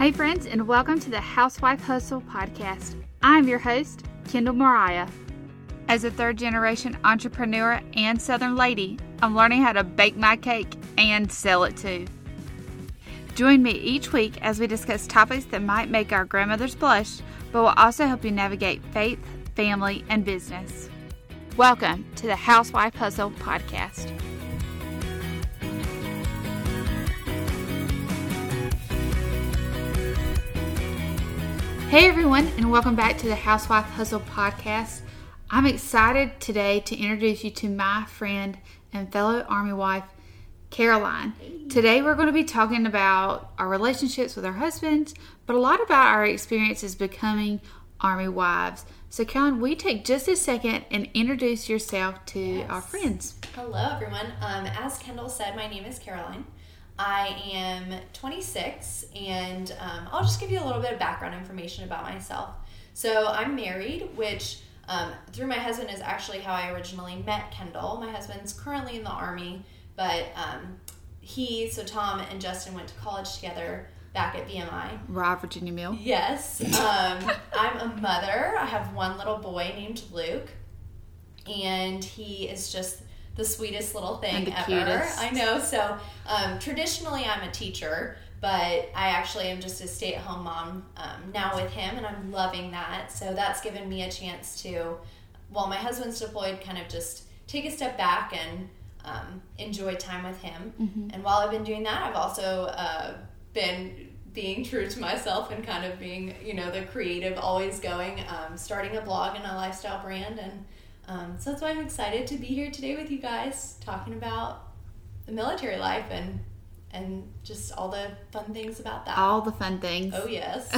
Hey friends, and welcome to the Housewife Hustle podcast. I'm your host, Kendall Moriah. As a third generation entrepreneur and Southern lady, I'm learning how to bake my cake and sell it too. Join me each week as we discuss topics that might make our grandmothers blush, but will also help you navigate faith, family, and business. Welcome to the Housewife Hustle podcast. Hey everyone, and welcome back to the Housewife Hustle podcast. I'm excited today to introduce you to my friend and fellow Army wife, Caroline. Today we're going to be talking about our relationships with our husbands, but a lot about our experiences becoming Army wives. So Caroline, will you take just a second and introduce yourself to our friends? Hello everyone. As Kendall said, my name is Caroline. I am 26, and I'll just give you a little bit of background information about myself. So I'm married, which through my husband is actually how I originally met Kendall. My husband's currently in the Army, but Tom and Justin went to college together back at VMI. Virginia Mill. Yes. I'm a mother. I have one little boy named Luke, and he is just the sweetest little thing ever. Cutest. I know. So traditionally I'm a teacher, but I actually am just a stay-at-home mom now with him, and I'm loving that. So that's given me a chance to, while my husband's deployed, kind of just take a step back and enjoy time with him. Mm-hmm. And while I've been doing that, I've also been being true to myself and kind of being, the creative, always going, starting a blog and a lifestyle brand, and so that's why I'm excited to be here today with you guys, talking about the military life and just all the fun things about that. All the fun things. Oh, yes.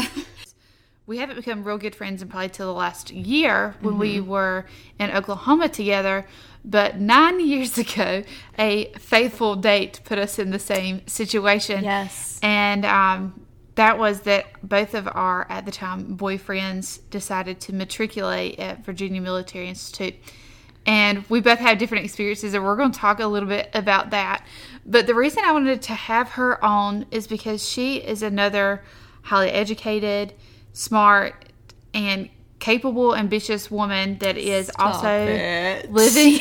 We haven't become real good friends in probably till the last year when we were in Oklahoma together, but 9 years ago, a faithful date put us in the same situation. Yes. And that was that both of our, at the time, boyfriends decided to matriculate at Virginia Military Institute. And we both had different experiences, and we're going to talk a little bit about that. But the reason I wanted to have her on is because she is another highly educated, smart, and capable, ambitious woman that is living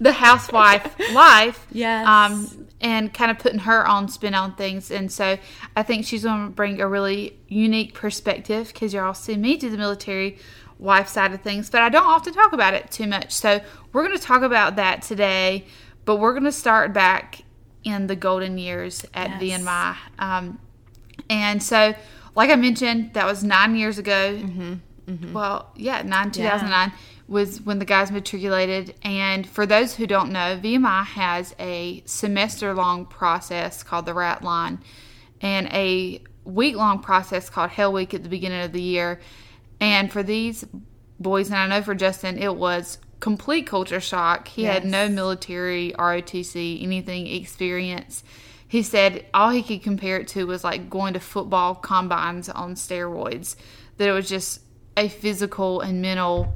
the housewife life. Yes. And kind of putting her own spin on things. And so I think she's going to bring a really unique perspective, because y'all see me do the military wife side of things, but I don't often talk about it too much. So we're going to talk about that today, but we're going to start back in the golden years at VMI. And so, like I mentioned, that was 9 years ago. 2009 was when the guys matriculated. And for those who don't know, VMI has a semester-long process called the Rat Line and a week-long process called Hell Week at the beginning of the year. And for these boys, and I know for Justin, it was complete culture shock. He had no military, ROTC, anything experience. He said all he could compare it to was like going to football combines on steroids, that it was just a physical and mental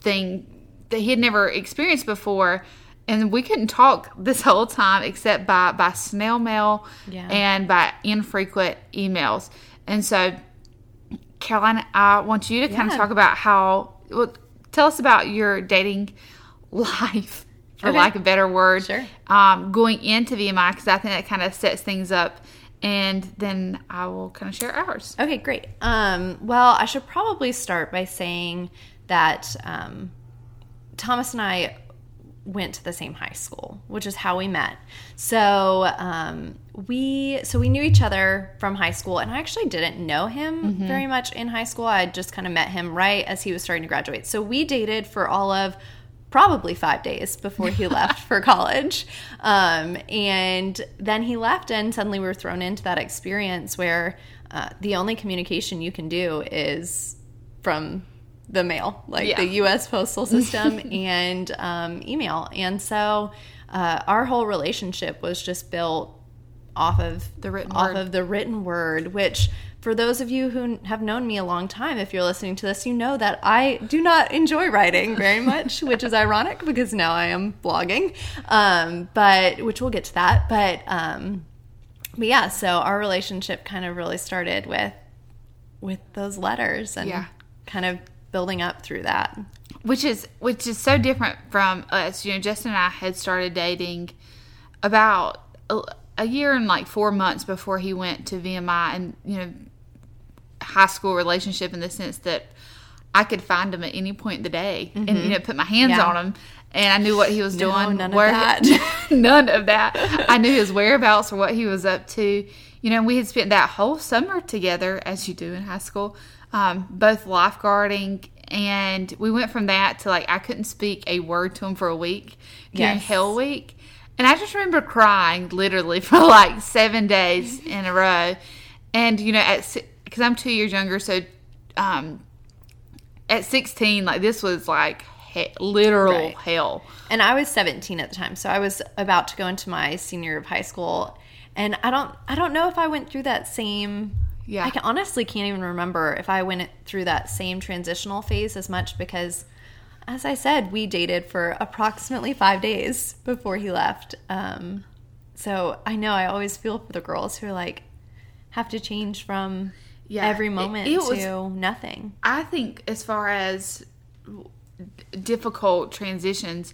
thing that he had never experienced before, and we couldn't talk this whole time except by snail mail and by infrequent emails. And so, Caroline, I want you to kind of talk about tell us about your dating life, for lack of a better word, going into VMI, because I think that kind of sets things up. And then I will kind of share ours. Okay, great. Well, I should probably start by saying that Thomas and I went to the same high school, which is how we met. So we knew each other from high school, and I actually didn't know him very much in high school. I just kind of met him right as he was starting to graduate. So we dated for all of probably 5 days before he left for college. And then he left, and suddenly we were thrown into that experience where the only communication you can do is from the mail, the U.S. postal system, and email. And so our whole relationship was just built off of the written word, which, for those of you who have known me a long time, if you're listening to this, you know that I do not enjoy writing very much, which is ironic because now I am blogging, but we'll get to that. But But yeah, so our relationship kind of really started with those letters and kind of building up through that. Which is so different from us. You know, Justin and I had started dating about a year and like 4 months before he went to VMI, and, you know, high school relationship in the sense that I could find him at any point in the day and, you know, put my hands on him. And I knew what he was doing. None of that. I knew his whereabouts or what he was up to. You know, we had spent that whole summer together, as you do in high school, both lifeguarding. And we went from that to, like, I couldn't speak a word to him for a week during Hell Week. And I just remember crying, literally, for, like, 7 days in a row. And, you know, because I'm 2 years younger, so at 16, like, this was, like, literal hell. And I was 17 at the time, so I was about to go into my senior year of high school, and I don't know if I went through that same honestly can't even remember if I went through that same transitional phase as much, because as I said, we dated for approximately 5 days before he left. So I know I always feel for the girls who are like have to change from every moment to nothing. I think as far as difficult transitions,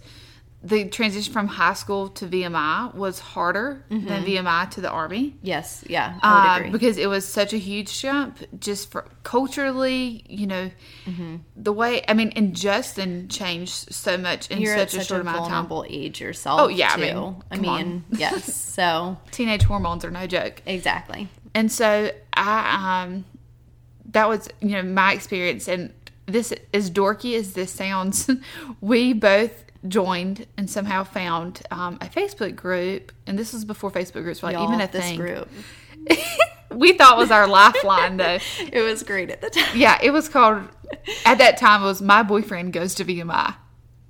the transition from high school to VMI was harder than VMI to the Army. Yes, yeah, I would agree. Because it was such a huge jump, just for culturally, you know, the way, I mean, and Justin changed so much in such a short amount of time. You're at such a vulnerable age yourself, oh, yeah, too. I mean yes, so. Teenage hormones are no joke. Exactly. And so I, that was, you know, my experience, and this, as dorky as this sounds, we both joined and somehow found a Facebook group, and this was before Facebook groups were like even a thing. Group we thought was our lifeline, though. It was great at the time. Yeah, it was called, at that time, it was My Boyfriend Goes to VMI.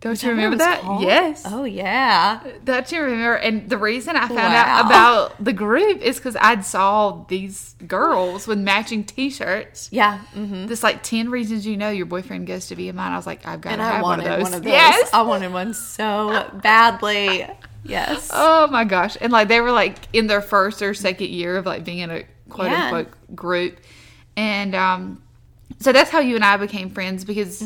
Don't you remember that? Yes. Oh, yeah. Don't you remember? And the reason I found out about the group is because I'd saw these girls with matching T-shirts. Yeah. Mm-hmm. This, like, 10 reasons you know your boyfriend goes to be in mine. I was like, I've got to have one of those. Yes. I wanted one so badly. Yes. Oh, my gosh. And, like, they were, like, in their first or second year of, like, being in a quote-unquote group. And so that's how you and I became friends, because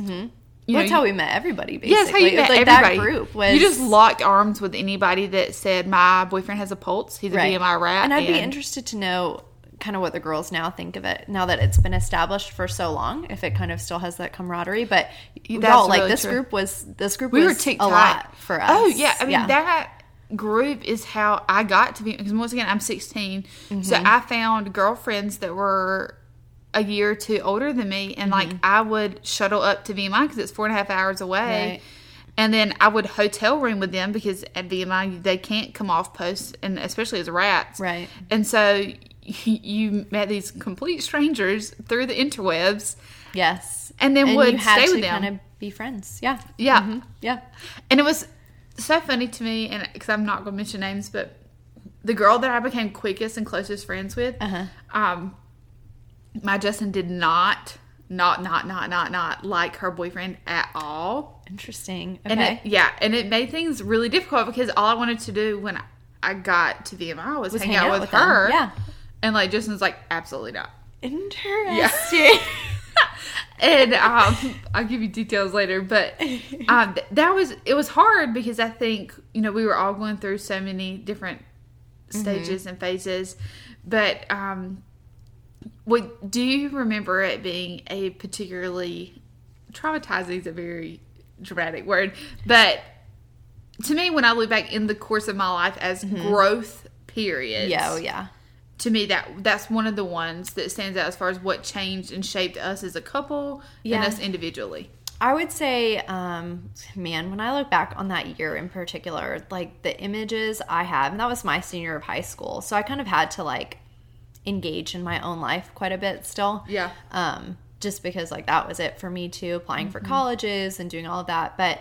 that's how we met everybody, basically. Yes, how you met everybody. That group was... You just locked arms with anybody that said, my boyfriend has a pulse. He's a BMI rat. And I'd be interested to know kind of what the girls now think of it, now that it's been established for so long, if it kind of still has that camaraderie. But y'all, like, really this group was a lot for us. Oh, yeah. I mean, that group is how I got to be... Because once again, I'm 16. So I found girlfriends that were... a year or two older than me, and like I would shuttle up to VMI because it's 4.5 hours away, and then I would hotel room with them because at VMI they can't come off post, and especially as rats, right? And so you met these complete strangers through the interwebs, yes, and then would stay with them, kind of be friends, and it was so funny to me, and because I'm not going to mention names, but the girl that I became quickest and closest friends with, my Justin did not like her boyfriend at all. Interesting. Okay. And it made things really difficult, because all I wanted to do when I got to VMI was hang out with her. Them. Yeah. And like Justin's like, absolutely not. Interesting. Yeah. And I'll give you details later, but it was hard, because I think, you know, we were all going through so many different stages and phases, but do you remember it being a particularly traumatizing, is a very dramatic word, but to me, when I look back in the course of my life as growth periods, to me that's one of the ones that stands out as far as what changed and shaped us as a couple and us individually. I would say, when I look back on that year in particular, like the images I have, and that was my senior year of high school, so I kind of had to like engage in my own life quite a bit still. Yeah. Just because like that was it for me too, applying for colleges and doing all of that. But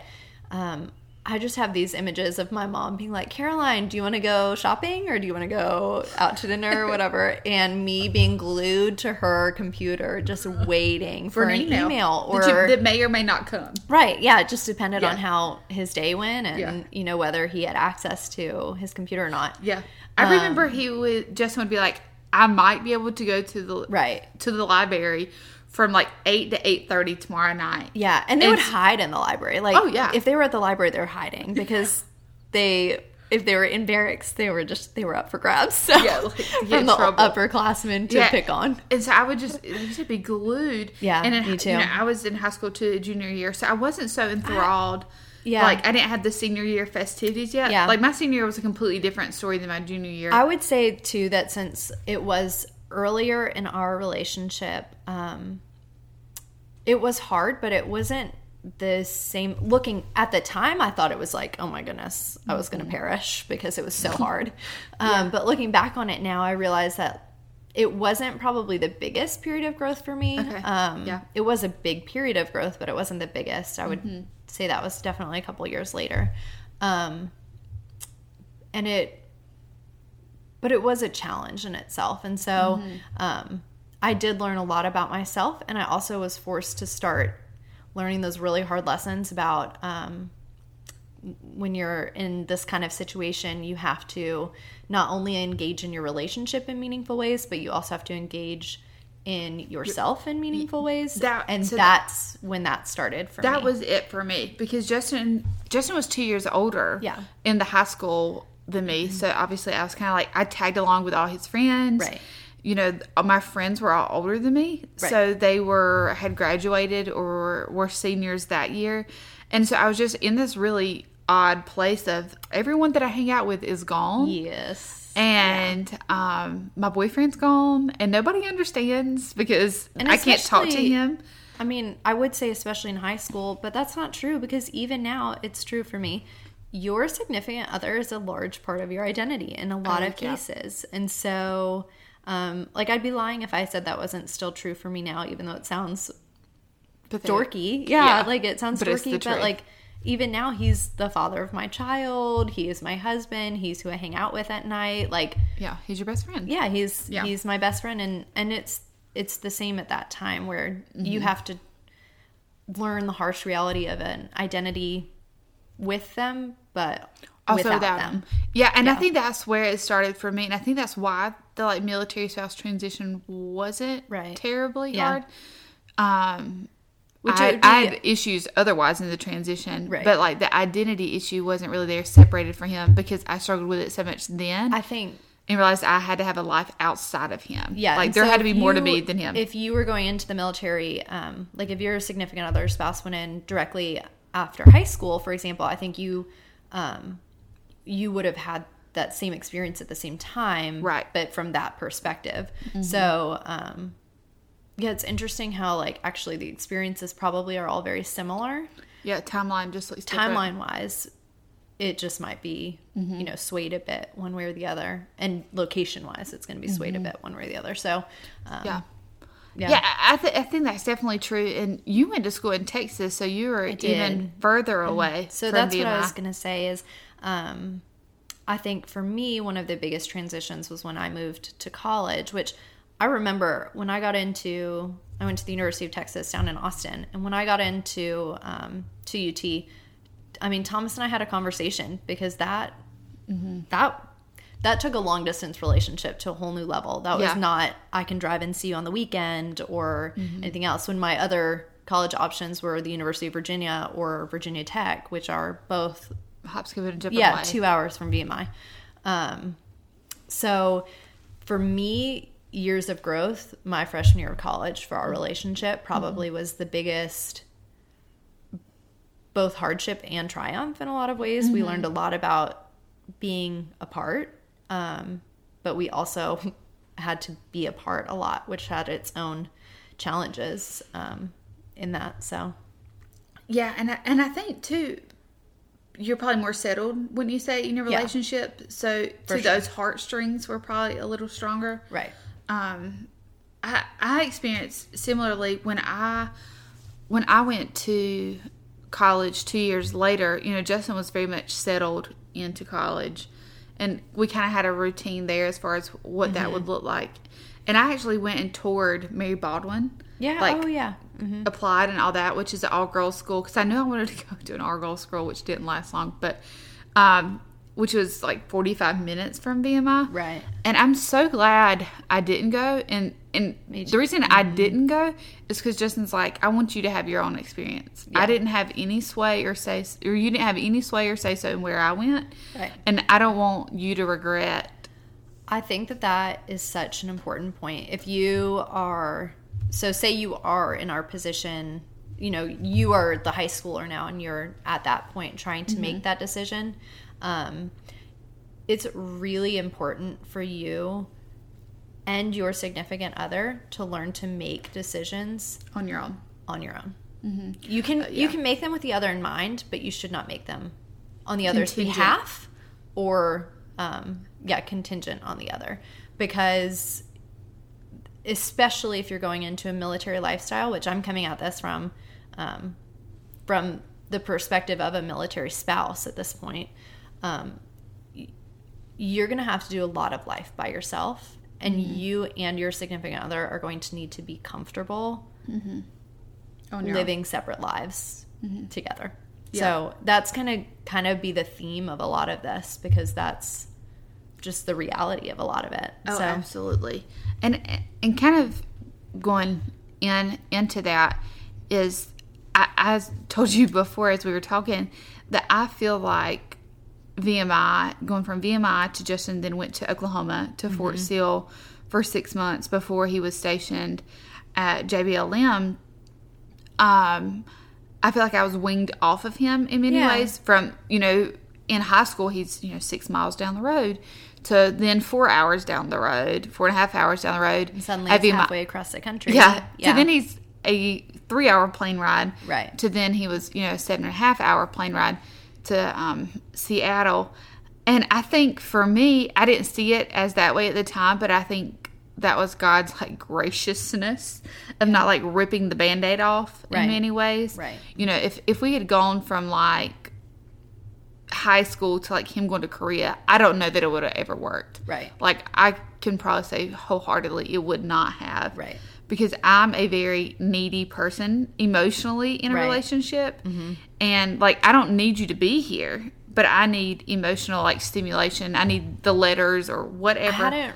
I just have these images of my mom being like, Caroline, do you want to go shopping or do you want to go out to dinner or whatever? And me being glued to her computer, just waiting for an email or that may or may not come. Right. Yeah. It just depended on how his day went and, you know, whether he had access to his computer or not. Yeah. I remember he would, Justin would be like, I might be able to go to the, to the library from like 8 to 8:30 tomorrow night. Yeah, and they would hide in the library. Like, if they were at the library, they were hiding because if they were in barracks, they were up for grabs. So from the upperclassmen to pick on. And so I would just be glued. Yeah, and me too. You know, I was in high school too, junior year, so I wasn't so enthralled. Like, I didn't have the senior year festivities yet. Yeah. Like, my senior year was a completely different story than my junior year. I would say, too, that since it was earlier in our relationship, it was hard, but it wasn't the same. Looking at the time, I thought it was like, oh, my goodness, I was going to perish because it was so hard. But looking back on it now, I realize that it wasn't probably the biggest period of growth for me. Okay. It was a big period of growth, but it wasn't the biggest. I would say that was definitely a couple years later. But it was a challenge in itself. And so I did learn a lot about myself, and I also was forced to start learning those really hard lessons about when you're in this kind of situation, you have to not only engage in your relationship in meaningful ways, but you also have to engage in yourself in meaningful ways. That's when that started for me. That was it for me, because Justin was 2 years older in the high school than me. Mm-hmm. So obviously I was kind of like, I tagged along with all his friends. Right. You know, my friends were all older than me. Right. So they had graduated or were seniors that year. And so I was just in this really odd place of everyone that I hang out with is gone. Yes. And my boyfriend's gone, and nobody understands because I can't talk to him. I mean, I would say especially in high school, but that's not true, because even now it's true for me. Your significant other is a large part of your identity in a lot of cases. And so, like, I'd be lying if I said that wasn't still true for me now, even though it sounds dorky. Yeah, like, it sounds dorky, but like, even now, he's the father of my child. He is my husband. He's who I hang out with at night. Like, he's your best friend. Yeah, he's my best friend, and it's the same at that time where you have to learn the harsh reality of an identity with them, but also without them. Yeah, and I think that's where it started for me, and I think that's why the like military spouse transition wasn't terribly hard. I had issues otherwise in the transition, but like the identity issue wasn't really there separated from him, because I struggled with it so much then. I think. And realized I had to have a life outside of him. Yeah. Like, there had to be more to me than him. If you were going into the military, like if your significant other spouse went in directly after high school, for example, I think you would have had that same experience at the same time. Right. But from that perspective. Mm-hmm. So, yeah, it's interesting how, like, actually the experiences probably are all very similar. Yeah, timeline-wise, it just might be, you know, swayed a bit one way or the other. And location-wise, it's going to be swayed a bit one way or the other. So, I think that's definitely true. And you went to school in Texas, so you were even further away. So that's VMI. What I was going to say is, I think for me, one of the biggest transitions was when I moved to college, which – I remember when I went to the University of Texas down in Austin, and when I got into to UT, I mean, Thomas and I had a conversation, because that took a long distance relationship to a whole new level. That was not, I can drive and see you on the weekend or anything else, when my other college options were the University of Virginia or Virginia Tech, which are both hop, skip, and a jump away. 2 hours from VMI. So for me, years of growth my freshman year of college for our relationship probably was the biggest, both hardship and triumph in a lot of ways. We learned a lot about being apart, but we also had to be apart a lot, which had its own challenges in that. So and I think too, you're probably more settled when you say in your relationship, so those heartstrings were probably a little stronger, right? I experienced similarly when I went to college 2 years later, you know, Justin was very much settled into college. And we kind of had a routine there as far as what that would look like. And I actually went and toured Mary Baldwin. Yeah. Like, oh, yeah. Mm-hmm. Applied and all that, which is an all-girls school. Because I knew I wanted to go to an all-girls school, which didn't last long. But, which was like 45 minutes from VMI. Right. And I'm so glad I didn't go. And the reason I didn't go is because Justin's like, I want you to have your own experience. Yeah. I didn't have any sway or say, or you didn't have any sway or say so in where I went. Right. And I don't want you to regret. I think that that is such an important point. If you are, so say you are in our position, you know, you are the high schooler now and you're at that point trying to make that decision. It's really important for you and your significant other to learn to make decisions on your own. On your own. Mm-hmm. You can you can make them with the other in mind, but you should not make them on the other's behalf or contingent on the other, because especially if you're going into a military lifestyle, which I'm coming at this from the perspective of a military spouse at this point, you're going to have to do a lot of life by yourself, and you and your significant other are going to need to be comfortable living separate lives together. Yeah. So that's going to kind of be the theme of a lot of this, because that's just the reality of a lot of it. Oh, so. Absolutely. And kind of going into that is, I told you before as we were talking, that I feel like VMI, going from VMI to Justin, then went to Oklahoma to Fort Sill for 6 months before he was stationed at JBLM. I feel like I was winged off of him in many ways from, you know, in high school, he's, you know, 6 miles down the road to then 4 hours down the road, 4.5 hours down the road. And suddenly he's halfway across the country. Yeah. So then he's a 3-hour plane ride. Right. To then he was, you know, a 7.5-hour plane ride to Seattle. And I think for me, I didn't see it as that way at the time, but I think that was God's, like, graciousness of not, like, ripping the Band-Aid off in many ways. Right. You know, if we had gone from, like, high school to, like, him going to Korea, I don't know that it would have ever worked. Right. Like, I can probably say wholeheartedly it would not have. Right. Because I'm a very needy person emotionally in a relationship. Mm-hmm. And, like, I don't need you to be here, but I need emotional, like, stimulation. I need the letters or whatever. I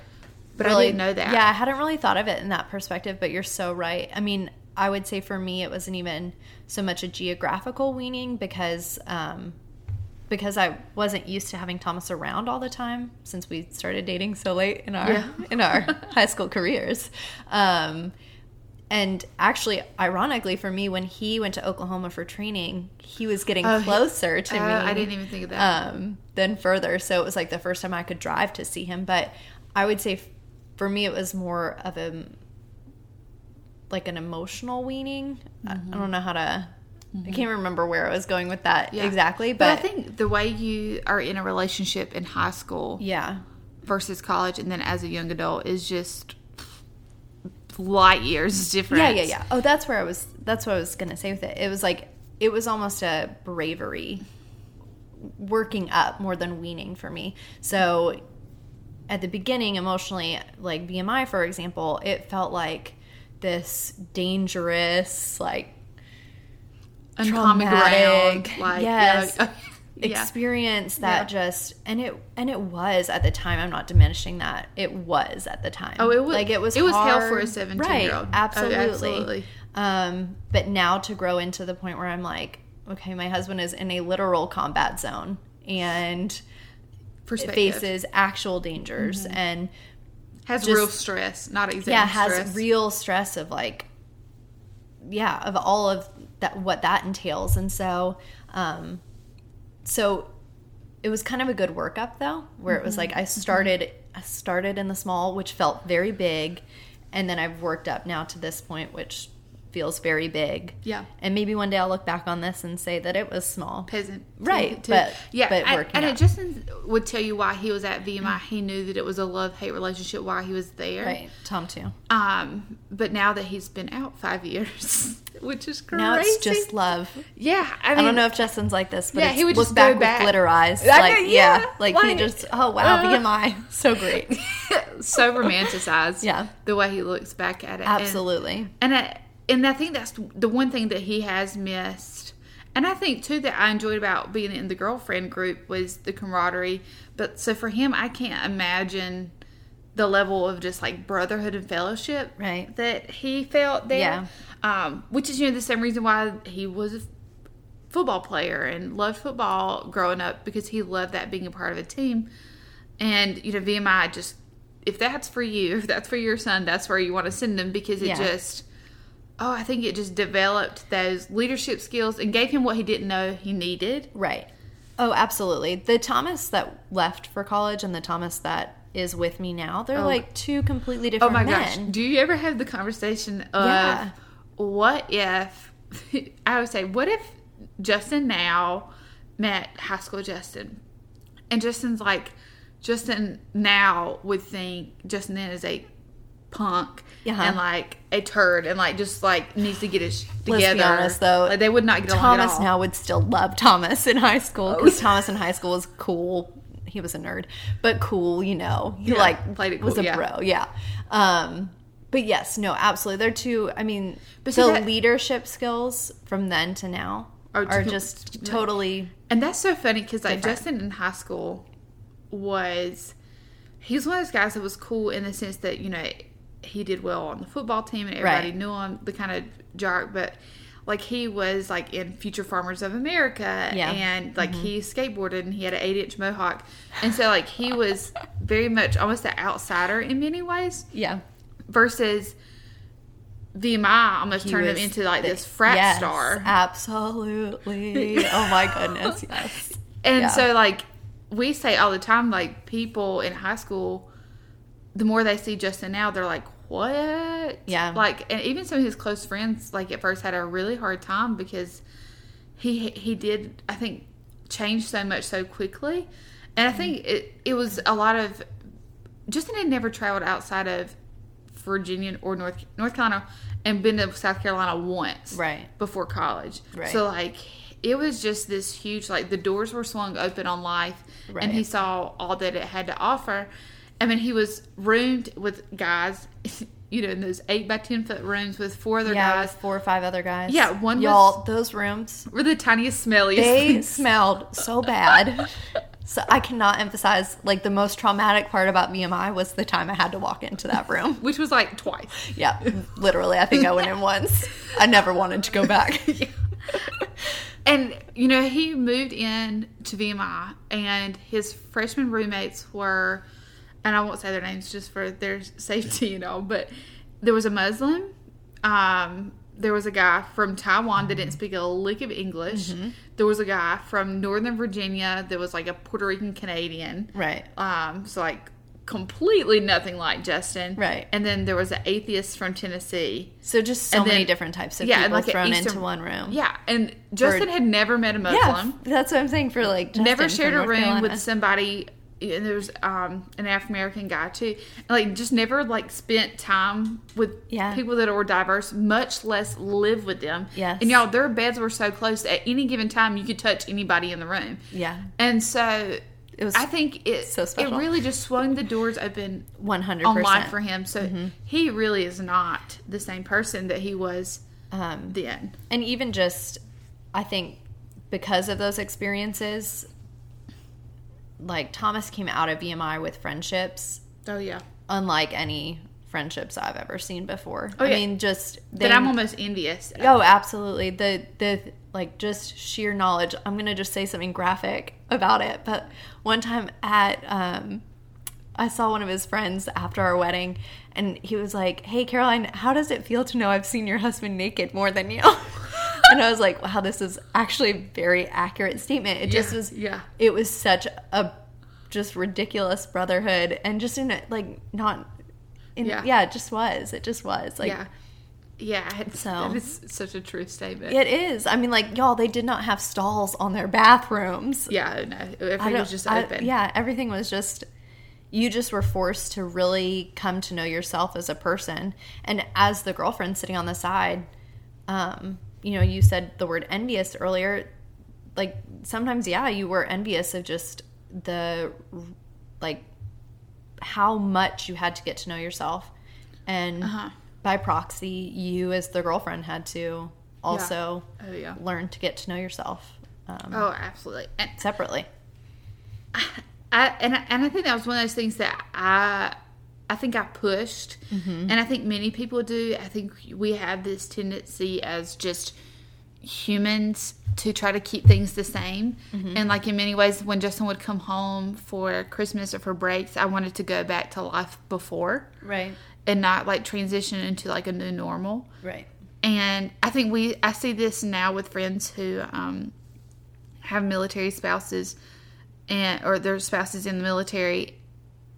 didn't know that. Yeah, I hadn't really thought of it in that perspective, but you're so right. I mean, I would say for me it wasn't even so much a geographical weaning because I wasn't used to having Thomas around all the time since we started dating so late in our high school careers. And actually, ironically for me, when he went to Oklahoma for training, he was getting closer to me. I didn't even think of that. Then further. So it was like the first time I could drive to see him. But I would say for me it was more of a, like, an emotional weaning. I don't know how to... I can't remember where I was going with that exactly. But I think the way you are in a relationship in high school versus college and then as a young adult is just light years different. Yeah. Oh, that's what I was going to say with it. It was like, it was almost a bravery working up more than weaning for me. So at the beginning, emotionally, like BMI, for example, it felt like this dangerous, like, uncommon ground, like, experience that just and it was at the time. I'm not diminishing that. It was at the time. Oh, it was like it was hell for a 17-year-old. Absolutely. Oh, absolutely. But now to grow into the point where I'm like, okay, my husband is in a literal combat zone and faces actual dangers and has real stress, not exam stress. Has real stress of like of all of that, what that entails. And so so it was kind of a good workup though, where it was like I started in the small, which felt very big, and then I've worked up now to this point, which feels very big. Yeah. And maybe one day I'll look back on this and say that it was small. Peasant. Right. But Justin would tell you why he was at VMI. Mm-hmm. He knew that it was a love-hate relationship while he was there. Right. Tom, too. But now that he's been out 5 years, which is crazy. Now it's just love. Yeah. I mean, I don't know if Justin's like this, but yeah, he would look just back with glitter eyes. He just, oh, wow, VMI. So great. So romanticized. Yeah. The way he looks back at it. Absolutely. And I think that's the one thing that he has missed. And I think, too, that I enjoyed about being in the girlfriend group was the camaraderie. But so for him, I can't imagine the level of just, like, brotherhood and fellowship that he felt there. Yeah. Which is, the same reason why he was a football player and loved football growing up, because he loved that, being a part of a team. And, VMI just, if that's for you, if that's for your son, that's where you want to send him, because it just... Oh, I think it just developed those leadership skills and gave him what he didn't know he needed. Right. Oh, absolutely. The Thomas that left for college and the Thomas that is with me now, they're like two completely different men. Oh, my gosh. Do you ever have the conversation of what if Justin now met high school Justin? And Justin's like, Justin now would think Justin then is a punk and like a turd and like just like needs to get his together. Let's be honest, though, like, they would not get along at all. Thomas now would still love Thomas in high school, because Thomas in high school was cool. He was a nerd, but cool. He like played it cool. Was a bro. Yeah. But yes, no, absolutely. They're two. I mean, but the leadership skills from then to now are just totally. And that's so funny, because like Justin in high school he's one of those guys that was cool in the sense that he did well on the football team and everybody knew him, the kind of jerk, but like he was like in Future Farmers of America and like he skateboarded and he had an 8-inch mohawk. And so like he was very much almost an outsider in many ways. Yeah. Versus VMI almost turned him into like this frat star. Absolutely. Oh my goodness. Yes. And so like we say all the time, like people in high school, the more they see Justin now, they're like, what? Yeah. Like, and even some of his close friends, like, at first had a really hard time, because he did, I think, change so much so quickly. And I think it was a lot of... Justin had never traveled outside of Virginia or North Carolina and been to South Carolina once before college. Right. So, like, it was just this huge... Like, the doors were swung open on life, and he saw all that it had to offer. I mean, he was roomed with guys, in those 8 by 10 foot rooms with four other guys. Yeah, 4 or 5 other guys. Yeah, one was... Y'all, those rooms... Were the tiniest, smelliest. They smelled so bad. So I cannot emphasize, like, the most traumatic part about VMI was the time I had to walk into that room. Which was, like, twice. Yeah, literally. I think I went in once. I never wanted to go back. Yeah. And, he moved in to VMI, and his freshman roommates were... And I won't say their names just for their safety and all, but there was a Muslim. There was a guy from Taiwan that didn't speak a lick of English. Mm-hmm. There was a guy from Northern Virginia that was like a Puerto Rican Canadian. Right. So like completely nothing like Justin. Right. And then there was an atheist from Tennessee. So just many different types of people like thrown into one room. Yeah. And Justin had never met a Muslim. Yeah, that's what I'm saying for like Justin. Never shared a room with somebody. And there's an African American guy too, and like just never like spent time with people that were diverse, much less live with them. Yes. And y'all, their beds were so close at any given time you could touch anybody in the room. Yeah. And so it was. I think it so special. It really just swung the doors open 100% on life for him. So he really is not the same person that he was then. And even just, I think because of those experiences. Like, Thomas came out of VMI with friendships. Oh, yeah. Unlike any friendships I've ever seen before. Oh, yeah. I mean, just... But I'm almost envious. Oh, absolutely. The like, just sheer knowledge. I'm going to just say something graphic about it. But one time at... I saw one of his friends after our wedding, and he was like, hey, Caroline, how does it feel to know I've seen your husband naked more than you? And I was like, wow, this is actually a very accurate statement. It just was, it was such a just ridiculous brotherhood. And just in it, like, not, in, yeah. It just was. Like, Yeah, that is such a true statement. It is. I mean, like, y'all, they did not have stalls on their bathrooms. Yeah, no, everything was just open. Everything was just, you just were forced to really come to know yourself as a person. And as the girlfriend sitting on the side, you know, you said the word envious earlier. Like, sometimes, yeah, you were envious of just the, like, how much you had to get to know yourself. And by proxy, you as the girlfriend had to also learn to get to know yourself. Absolutely. And separately. I think that was one of those things that I think I pushed. Mm-hmm. And I think many people do. I think we have this tendency as just humans to try to keep things the same. Mm-hmm. And, like, in many ways, when Justin would come home for Christmas or for breaks, I wanted to go back to life before. Right. And not, like, transition into, like, a new normal. Right. And I think I see this now with friends who have military spouses or their spouses in the military.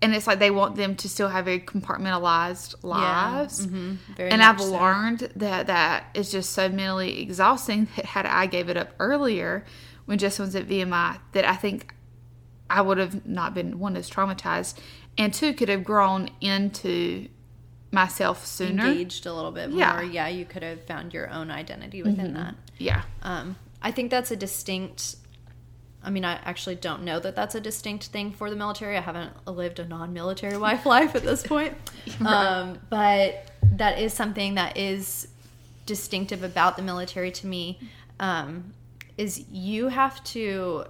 And it's like they want them to still have very compartmentalized lives. Yeah. Mm-hmm. And I've learned that is just so mentally exhausting that had I gave it up earlier when Justin was at VMI, that I think I would have not been, one, as traumatized, and two, could have grown into myself sooner. Engaged a little bit more. Yeah, you could have found your own identity within mm-hmm. that. Yeah. I think that's a distinct... I mean, I actually don't know that that's a distinct thing for the military. I haven't lived a non-military wife life at this point. But that is something that is distinctive about the military to me, is you have to,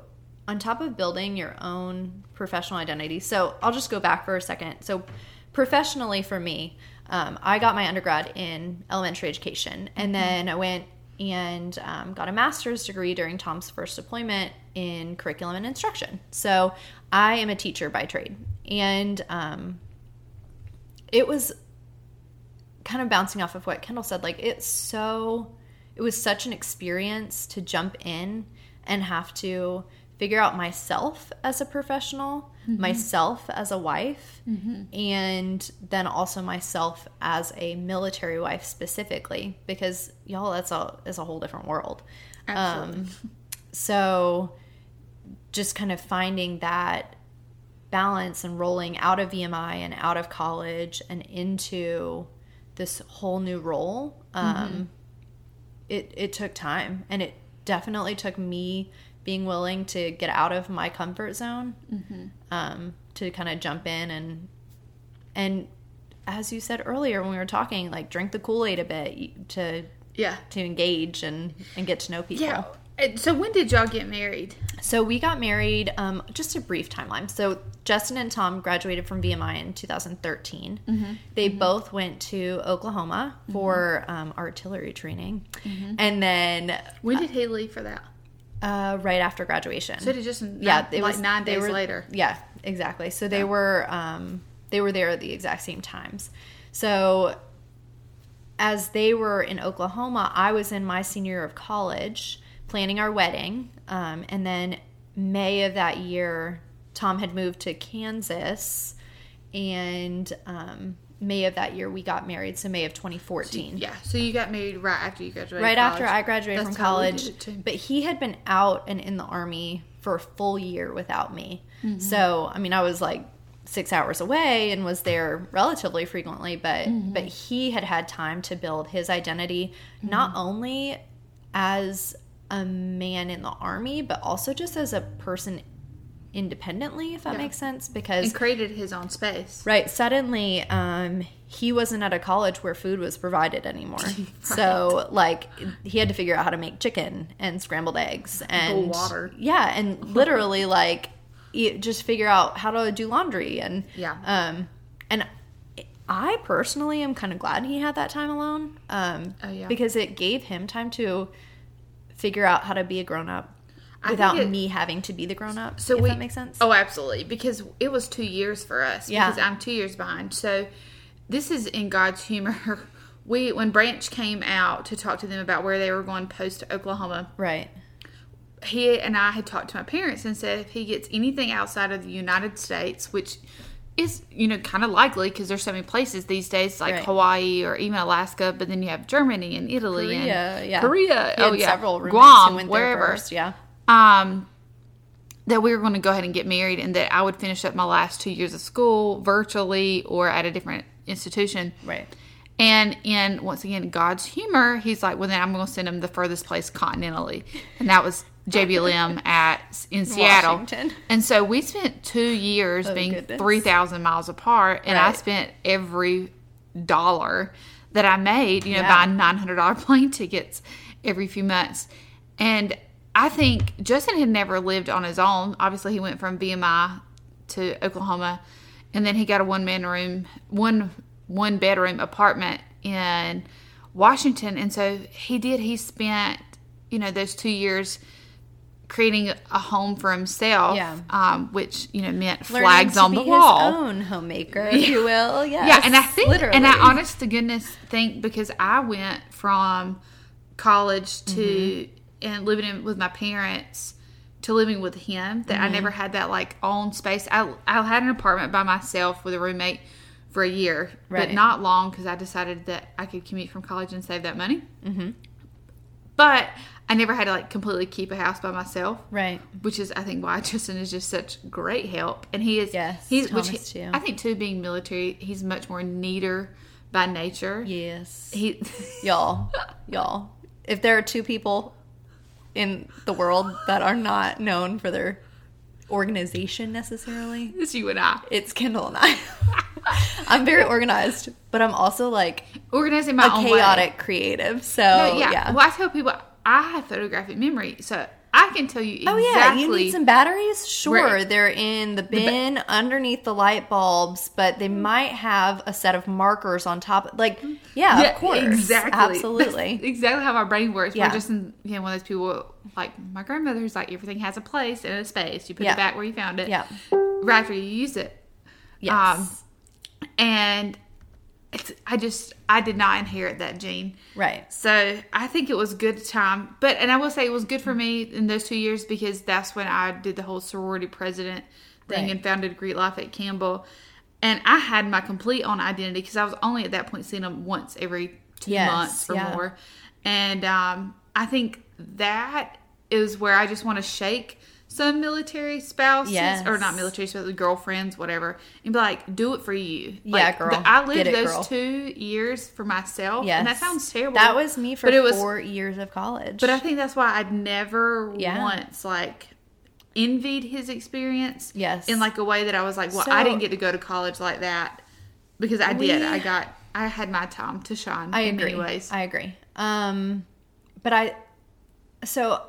on top of building your own professional identity. So I'll just go back for a second. So professionally for me, I got my undergrad in elementary education, and then I went and got a master's degree during Tom's first deployment in curriculum and instruction. So I am a teacher by trade. And it was kind of bouncing off of what Kendall said. Like, it was such an experience to jump in and have to figure out myself as a professional, mm-hmm. myself as a wife, mm-hmm. and then also myself as a military wife specifically, because, y'all, that's a whole different world. Absolutely. So just kind of finding that balance and rolling out of VMI and out of college and into this whole new role, mm-hmm. it took time, and it definitely took me being willing to get out of my comfort zone, mm-hmm. To kind of jump in and as you said earlier when we were talking, like, drink the Kool-Aid a bit to engage and get to know people. Yeah. So when did y'all get married? So we got married, just a brief timeline. So Justin and Tom graduated from VMI in 2013. Mm-hmm. They mm-hmm. both went to Oklahoma for mm-hmm. Artillery training. Mm-hmm. And then... When did he leave for that? Right after graduation. So did Justin... Yeah. It was 9 days later. Yeah, exactly. So they were there at the exact same times. So as they were in Oklahoma, I was in my senior year of college... planning our wedding, and then May of that year, Tom had moved to Kansas, and May of that year, we got married, so May of 2014. So you got married right after you graduated from college. Right after I graduated from college, but he had been out and in the Army for a full year without me, mm-hmm. so, I mean, I was, like, 6 hours away and was there relatively frequently, but, mm-hmm. but he had time to build his identity, mm-hmm. not only as a man in the Army, but also just as a person independently, if that makes sense, because... And created his own space. Right. Suddenly, he wasn't at a college where food was provided anymore. Right. So, like, he had to figure out how to make chicken and scrambled eggs and... Cool water. Yeah, and literally, like, just figure out how to do laundry and... Yeah. And I personally am kind of glad he had that time alone. Because it gave him time to... figure out how to be a grown-up without me having to be the grown-up, so that makes sense. Oh, absolutely, because it was 2 years for us, because I'm 2 years behind. So this is in God's humor. When Branch came out to talk to them about where they were going post-Oklahoma, right? He and I had talked to my parents and said if he gets anything outside of the United States, which is, you know, kind of likely because there's so many places these days, like right. Hawaii or even Alaska, but then you have Germany and Italy Korea. Oh, yeah. Several Guam, went wherever. First, yeah. That we were going to go ahead and get married and that I would finish up my last 2 years of school virtually or at a different institution. Right. And in, once again, God's humor, he's like, well, then I'm going to send him the furthest place continentally. And that was JBLM in Seattle. Washington. And so we spent 2 years being 3,000 miles apart. And right. I spent every dollar that I made, you know, buying $900 plane tickets every few months. And I think Justin had never lived on his own. Obviously, he went from VMI to Oklahoma. And then he got a one-bedroom apartment in Washington. And so he spent, you know, those 2 years creating a home for himself, which, you know, meant learning flags on the wall. His own homemaker, if you will. Yes. Yeah. And I think, literally. And I honest to goodness think because I went from college to, and living with my parents to living with him, that I never had that like own space. I had an apartment by myself with a roommate for a year, right. But not long because I decided that I could commute from college and save that money. Mm-hmm. But I never had to like completely keep a house by myself, right? Which is, I think, why Justin is just such great help, and he is. Yes, I think too, being military, he's much more neater by nature. Yes, he y'all. If there are two people in the world that are not known for their organization necessarily, it's you and I. It's Kendall and I. I'm very organized, but I'm also like organizing my own chaotic way. Creative. So well, I tell people I have photographic memory, so I can tell you exactly. Oh yeah, you need some batteries? Sure, they're in the bin underneath the light bulbs, but they might have a set of markers on top. Like, yeah, of course, exactly, absolutely, that's exactly how my brain works. Yeah. We're just in, you know, one of those people like my grandmother's. Like everything has a place and a space. You put it back where you found it. Yeah, right after you use it. Yes. And I did not inherit that gene. Right. So I think it was a good time. But, and I will say it was good for me in those 2 years because that's when I did the whole sorority president thing and founded Greet Life at Campbell. And I had my complete own identity because I was only at that point seeing them once every 2 months or more. And I think that is where I just want to shake some military spouses, or not military spouses, girlfriends, whatever, and be like, do it for you. Yeah, like, girl. I lived those 2 years for myself, and that sounds terrible. That was me for 4 years of college. But I think that's why I'd never once, like, envied his experience in, like, a way that I was like, well, I didn't get to go to college like that because I did. I had my time to shine in many ways. I agree. So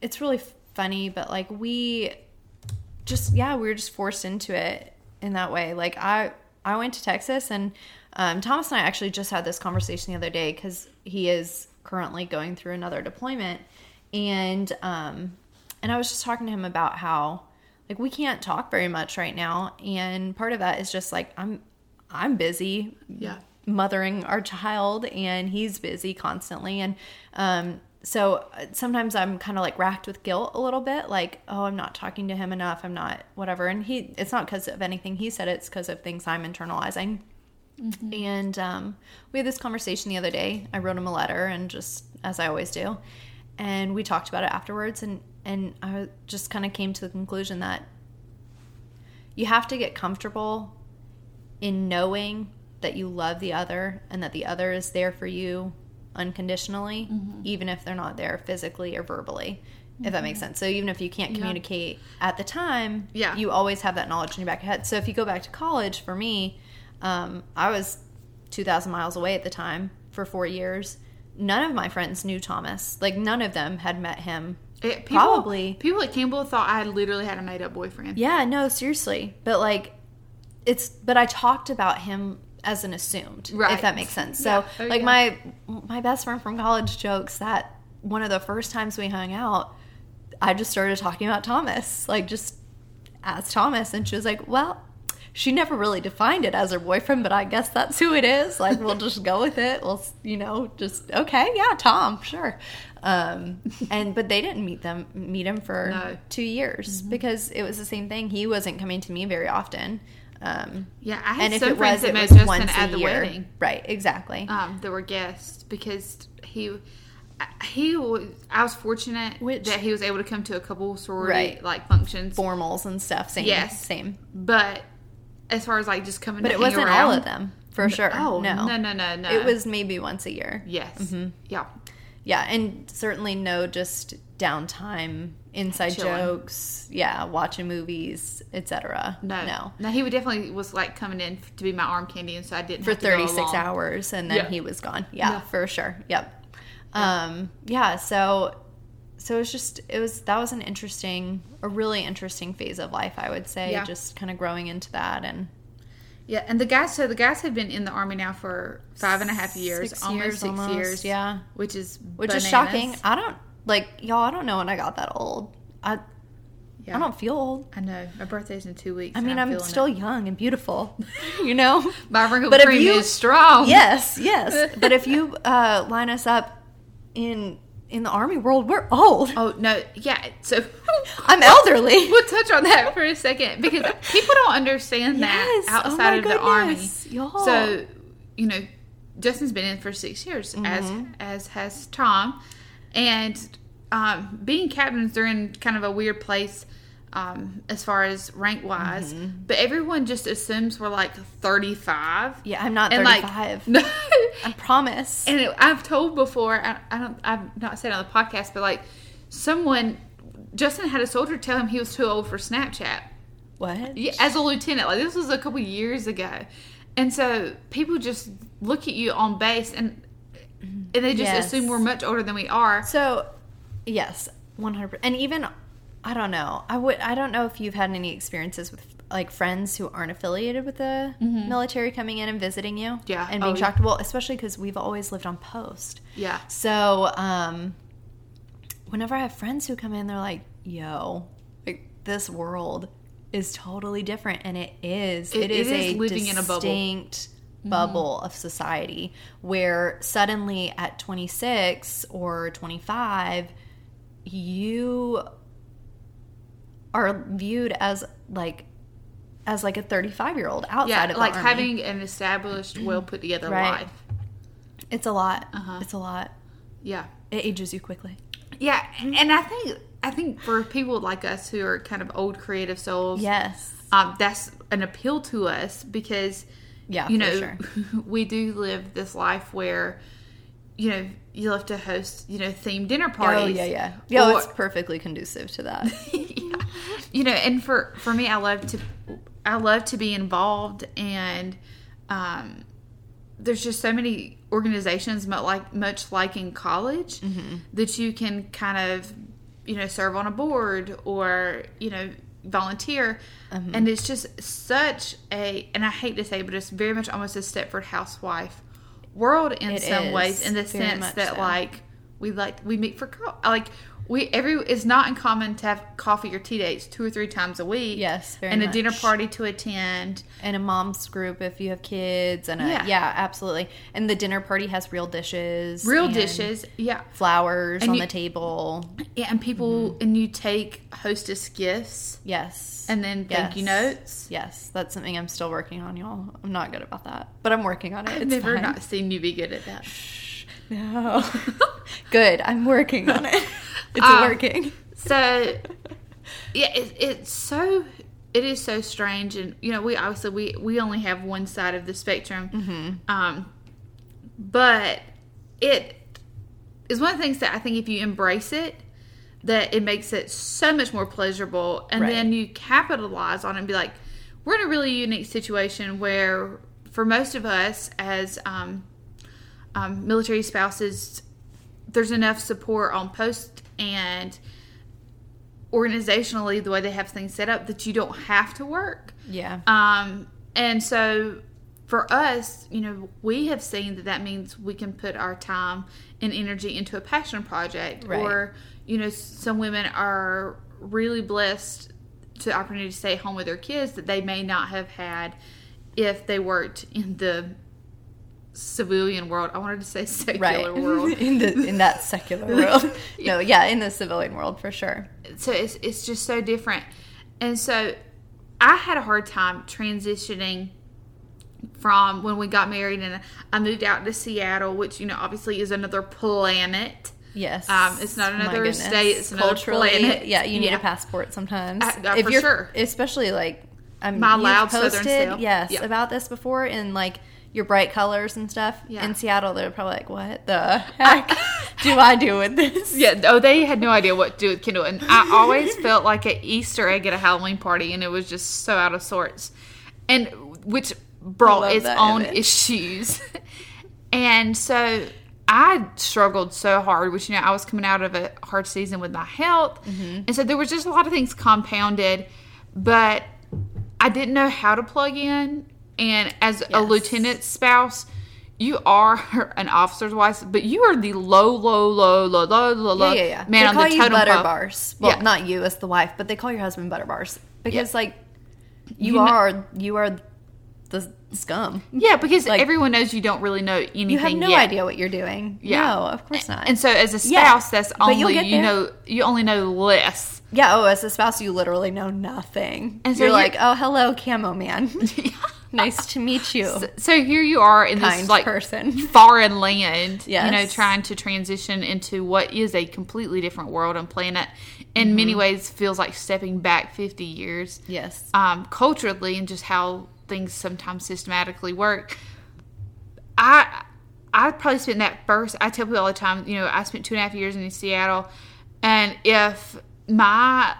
it's really funny, but like we were just forced into it in that way. Like I went to Texas, and Thomas and I actually just had this conversation the other day because he is currently going through another deployment, and I was just talking to him about how like we can't talk very much right now, and part of that is just like I'm busy mothering our child, and he's busy constantly, and so sometimes I'm kind of like racked with guilt a little bit, like, oh, I'm not talking to him enough. I'm not whatever. And it's not because of anything he said. It's because of things I'm internalizing. Mm-hmm. And we had this conversation the other day. I wrote him a letter, and just as I always do. And we talked about it afterwards. And I just kind of came to the conclusion that you have to get comfortable in knowing that you love the other and that the other is there for you unconditionally, even if they're not there physically or verbally, if that makes sense. So even if you can't communicate at the time, you always have that knowledge in your back of your head. So if you go back to college, for me, I was 2,000 miles away at the time for 4 years. None of my friends knew Thomas. Like, none of them had met him. People at Campbell thought I literally had a made-up boyfriend. Yeah, no, seriously. But, like, but I talked about him as an assumed, if that makes sense. So, my best friend from college jokes that one of the first times we hung out, I just started talking about Thomas, like just as Thomas, and she was like, well, she never really defined it as her boyfriend, but I guess that's who it is. Like, we'll just go with it. We'll, you know, just okay, yeah, Tom, sure. But they didn't meet him for 2 years because it was the same thing. He wasn't coming to me very often. I had some friends that met just at the wedding. Right, exactly. That were guests because I was fortunate that he was able to come to a couple sorority like functions, formals and stuff. Same. But as far as like just coming, but to it hang wasn't around, all of them for sure. Oh no. It was maybe once a year. Yes. Mm-hmm. Yeah, and certainly no just downtime, inside chilling jokes, watching movies, etc. No. He would definitely was like coming in to be my arm candy, and so I didn't for 36 hours, and then he was gone. Yeah, for sure. Yep. So that was a really interesting phase of life, I would say. Yeah. Just kind of growing into that and. Yeah, and the guys have been in the Army now for 5.5 years, almost 6 years. Yeah, which is shocking. I don't know when I got that old. I don't feel old. I know my birthday's in 2 weeks. I mean, I'm still young and beautiful, My wrinkle cream is strong. Yes. But if you line us up in the Army world, we're old. Oh, no. Yeah. So I'm elderly. We'll touch on that for a second because people don't understand that outside of the Army. Y'all. So, Justin's been in for 6 years, mm-hmm. as has Tom. And being captains, they're in kind of a weird place as far as rank-wise. Mm-hmm. But everyone just assumes we're like 35. Yeah, I'm not 35. Like, I promise. And I've told before, I've not said on the podcast, but like Justin had a soldier tell him he was too old for Snapchat. What? Yeah, as a lieutenant. Like, this was a couple years ago. And so people just look at you on base and they just assume we're much older than we are. So, yes, 100%. And even, I don't know. I don't know if you've had any experiences with like friends who aren't affiliated with the military coming in and visiting you. Yeah. And being shocked. Well, especially because we've always lived on post. Yeah. So, whenever I have friends who come in, they're like, yo, like, this world is totally different. And it is. It is living in a bubble. Bubble of society where suddenly at 26 or 25 you are viewed as like a 35-year-old outside of the like Army. Having an established, well put together life. It's a lot. It's a lot. Yeah. It ages you quickly. Yeah, and I think for people like us who are kind of old creative souls, that's an appeal to us because we do live this life where, you love to host, themed dinner parties. Oh, yeah. Yeah, it's perfectly conducive to that. Yeah. And for me, I love to be involved, and there's just so many organizations, much like in college, that you can kind of, serve on a board or, volunteer, and it's just such a, and I hate to say, but it's very much almost a Stepford housewife world in some ways, in the sense that we meet for it's not uncommon to have coffee or tea dates 2 or 3 times a week. Yes, very much. And a dinner party to attend, and a mom's group if you have kids, and absolutely. And the dinner party has real dishes, flowers and on the table, and people, and you take hostess gifts, and then thank you notes. Yes, that's something I'm still working on, y'all. I'm not good about that, but I'm working on it. I've never not seen you be good at that. No. Good. I'm working on it. It's working. So, it is so strange. And, we obviously, we only have one side of the spectrum. But it is one of the things that I think if you embrace it, that it makes it so much more pleasurable. And then you capitalize on it and be like, we're in a really unique situation where for most of us as military spouses, there's enough support on post and organizationally the way they have things set up that you don't have to work. Yeah. And so for us, we have seen that means we can put our time and energy into a passion project. Right. Or, some women are really blessed to the opportunity to stay home with their kids that they may not have had if they worked in the civilian world. I wanted to say secular world. in that secular world. No, in the civilian world for sure. So it's just so different. And so I had a hard time transitioning from when we got married and I moved out to Seattle, which, you know, obviously is another planet. Yes. It's not another state. It's another planet. Yeah, you need a passport sometimes. If for you're, sure. Especially, like, my loud posted, southern self. Yes, yeah. About this before and, like, your bright colors and stuff. Yeah. In Seattle, they're probably like, what the heck do I do with this? Yeah, oh, they had no idea what to do with Kendall. And I always felt like an Easter egg at a Halloween party, and it was just so out of sorts. And which brought its own issues. And so I struggled so hard, which, you know, I was coming out of a hard season with my health. Mm-hmm. And so there was just a lot of things compounded, but I didn't know how to plug in. And as a lieutenant's spouse, you are an officer's wife, but you are the low yeah. man on the totem pole. They call you butter bars. Well, not you as the wife, but they call your husband butter bars because, like, you are the scum. Yeah, because, like, everyone knows you don't really know anything. You have no idea what you're doing. Yeah. No, of course not. And so as a spouse, that's only you only know less. Yeah. Oh, as a spouse, you literally know nothing. And so you're like, oh, hello, camo man. Nice to meet you. So here you are in this, like, foreign land, you know, trying to transition into what is a completely different world and planet. In many ways, feels like stepping back 50 years. Yes. Culturally and just how things sometimes systematically work. I probably spent that first, I tell people all the time, you know, I spent 2.5 years in Seattle. And if my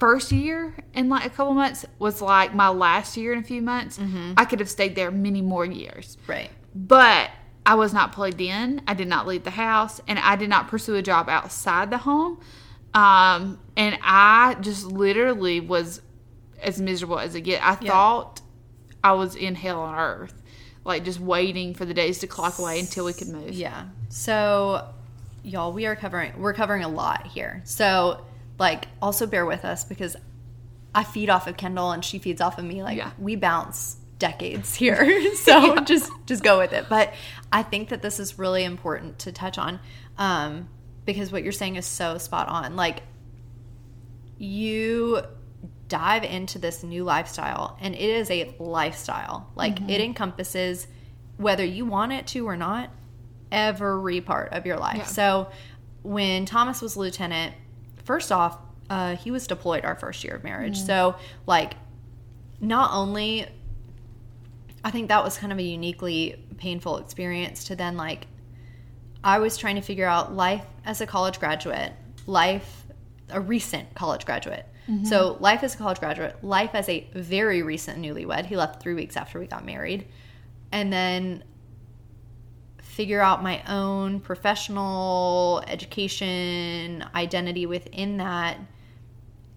first year in, like, a couple months was like my last year in a few months, I could have stayed there many more years. Right. But I was not plugged in. I did not leave the house. And I did not pursue a job outside the home. And I just literally was as miserable as it gets. I thought I was in hell on earth. Like, just waiting for the days to clock away until we could move. Yeah. So, y'all, we're covering a lot here. So, like, also bear with us because I feed off of Kendall and she feeds off of me. Like, we bounce decades here. So just go with it. But I think that this is really important to touch on because what you're saying is so spot on. Like, you dive into this new lifestyle, and it is a lifestyle. Like, it encompasses, whether you want it to or not, every part of your life. Yeah. So when Thomas was lieutenant, first off, he was deployed our first year of marriage. Yeah. So, like, not only I think that was kind of a uniquely painful experience to then, like, I was trying to figure out life as a college graduate, a recent college graduate. Mm-hmm. So life as a college graduate, life as a very recent newlywed. He left 3 weeks after we got married. And then figure out my own professional education identity within that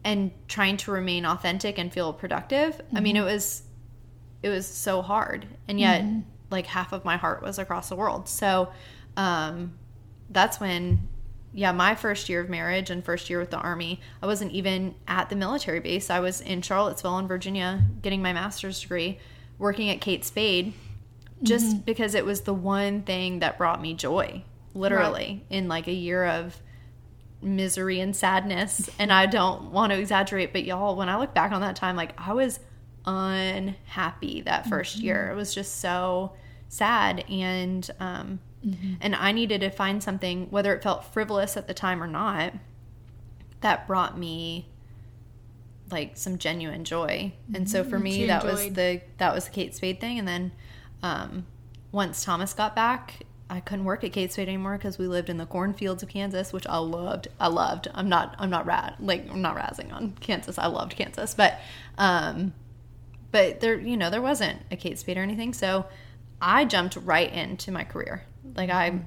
and trying to remain authentic and feel productive. Mm-hmm. I mean, it was so hard. And yet, like, half of my heart was across the world. So that's when, my first year of marriage and first year with the Army, I wasn't even at the military base. I was in Charlottesville in Virginia getting my master's degree, working at Kate Spade. Just because it was the one thing that brought me joy, literally, in, like, a year of misery and sadness. And I don't want to exaggerate, but y'all, when I look back on that time, like, I was unhappy that first year. It was just so sad. And and I needed to find something, whether it felt frivolous at the time or not, that brought me, like, some genuine joy. And so for me, that was the Kate Spade thing. And then once Thomas got back, I couldn't work at Kate Spade anymore because we lived in the cornfields of Kansas, which I loved. I'm not razzing on Kansas. I loved Kansas, but there, you know, there wasn't a Kate Spade or anything. So I jumped right into my career. Like, I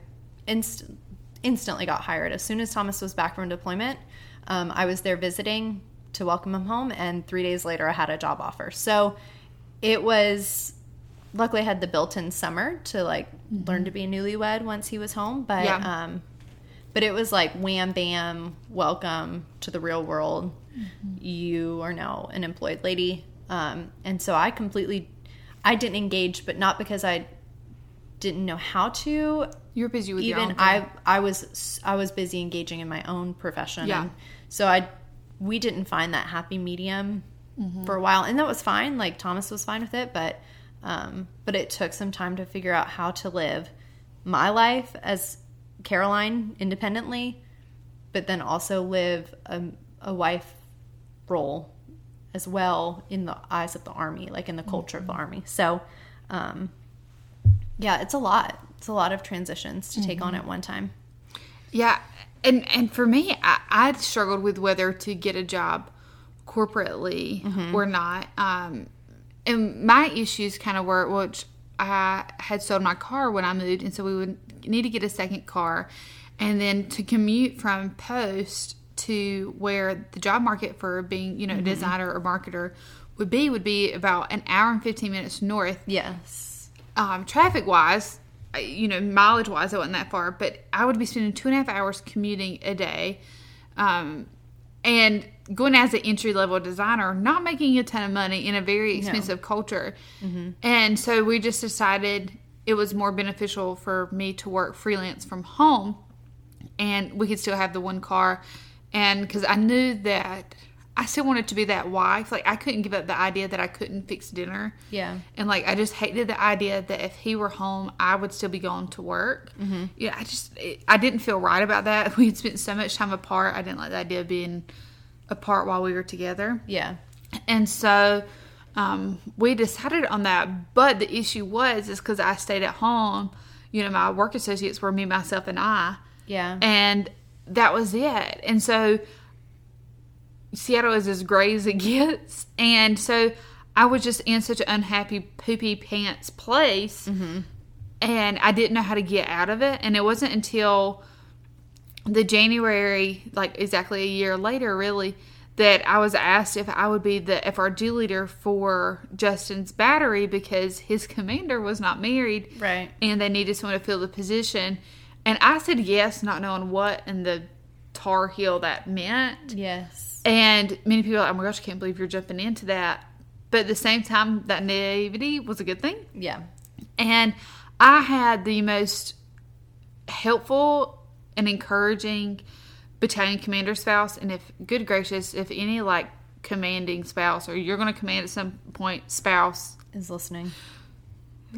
instantly got hired as soon as Thomas was back from deployment. I was there visiting to welcome him home, and 3 days later, I had a job offer. So it was. Luckily, I had the built-in summer to, like, learn to be a newlywed once he was home. But but it was like, wham, bam, welcome to the real world. Mm-hmm. You are now an employed lady. And so I didn't engage, but not because I didn't know how to. You were busy with your own thing. I was busy engaging in my own profession. Yeah. So we didn't find that happy medium mm-hmm. for a while, and that was fine. Like, Thomas was fine with it, but it took some time to figure out how to live my life as Caroline independently, but then also live a wife role as well in the eyes of the Army, like in the culture mm-hmm. of the Army. So, yeah, it's a lot. It's a lot of transitions to mm-hmm. take on at one time. Yeah, and for me, I struggled with whether to get a job corporately mm-hmm. or not. And my issues kind of were, which I had sold my car when I moved, and so we would need to get a second car. And then to commute from Post to where the job market for being, you know, mm-hmm. a designer or marketer would be about an hour and 15 minutes north. Yes. Traffic-wise, you know, mileage-wise, it wasn't that far, but I would be spending 2.5 hours commuting a day, and going as an entry-level designer, not making a ton of money in a very expensive culture. Mm-hmm. And so we just decided it was more beneficial for me to work freelance from home, and we could still have the one car, and because I knew that I still wanted to be that wife. Like, I couldn't give up the idea that I couldn't fix dinner. Yeah. And, like, I just hated the idea that if he were home, I would still be going to work. Mm-hmm. Yeah, I didn't feel right about that. We had spent so much time apart. I didn't like the idea of being apart while we were together. Yeah. And so we decided on that. But the issue was because I stayed at home, you know, my work associates were me, myself, and I. Yeah. And that was it. And so Seattle is as gray as it gets, and so I was just in such an unhappy, poopy pants place, mm-hmm. and I didn't know how to get out of it. And it wasn't until the January, like exactly a year later, really, that I was asked if I would be the FRG leader for Justin's battery because his commander was not married, right? And they needed someone to fill the position, and I said yes, not knowing what in the tar heel that meant. Yes. And many people are like, oh my gosh, I can't believe you're jumping into that. But at the same time, that naivety was a good thing. Yeah. And I had the most helpful and encouraging battalion commander spouse. And if, good gracious, if any, like, commanding spouse, or you're going to command at some point, spouse is listening,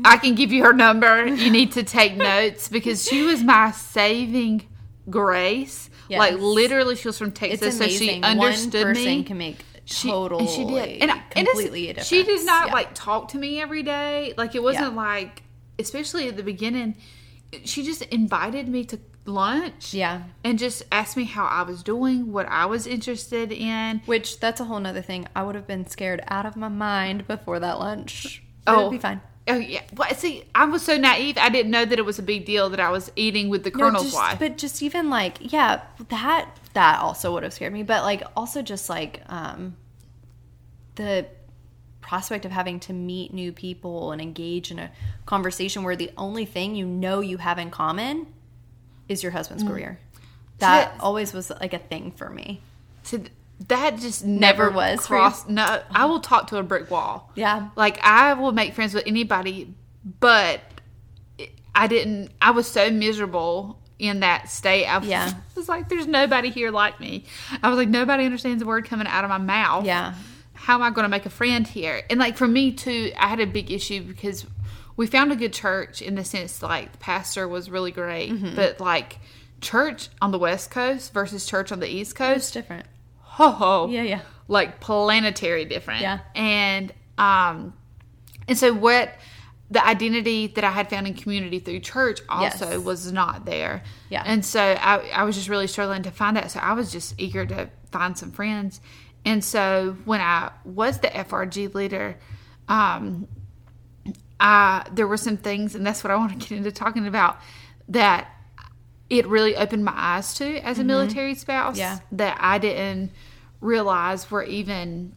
I can give you her number. You need to take notes, because she was my saving grace. Yes. Like, literally, she was from Texas, so she understood me. One person can make totally, she did. And completely a difference. She did not, like, talk to me every day. Like, it wasn't like, especially at the beginning, she just invited me to lunch. Yeah. And just asked me how I was doing, what I was interested in. Which, that's a whole nother thing. I would have been scared out of my mind before that lunch. But it would be fine. Oh, yeah. Well, see, I was so naive. I didn't know that it was a big deal that I was eating with the colonel's wife. But just even, like, yeah, that also would have scared me. But, like, also just, like, the prospect of having to meet new people and engage in a conversation where the only thing you know you have in common is your husband's career. That always was, like, a thing for me. So that just never was crossed. No, I will talk to a brick wall. Yeah. Like, I will make friends with anybody, but I was so miserable in that state. I was like, there's nobody here like me. I was like, nobody understands the word coming out of my mouth. Yeah. How am I going to make a friend here? And, like, for me, too, I had a big issue because we found a good church in the sense, like, the pastor was really great. Mm-hmm. But, like, church on the West Coast versus church on the East Coast. It's different. Ho-ho. Yeah, yeah. Like, planetary different. Yeah. And so what the identity that I had found in community through church also was not there. Yeah. And so I was just really struggling to find that. So I was just eager to find some friends. And so when I was the FRG leader, there were some things, and that's what I want to get into talking about, that it really opened my eyes to as a mm-hmm. military spouse that I didn't realize were even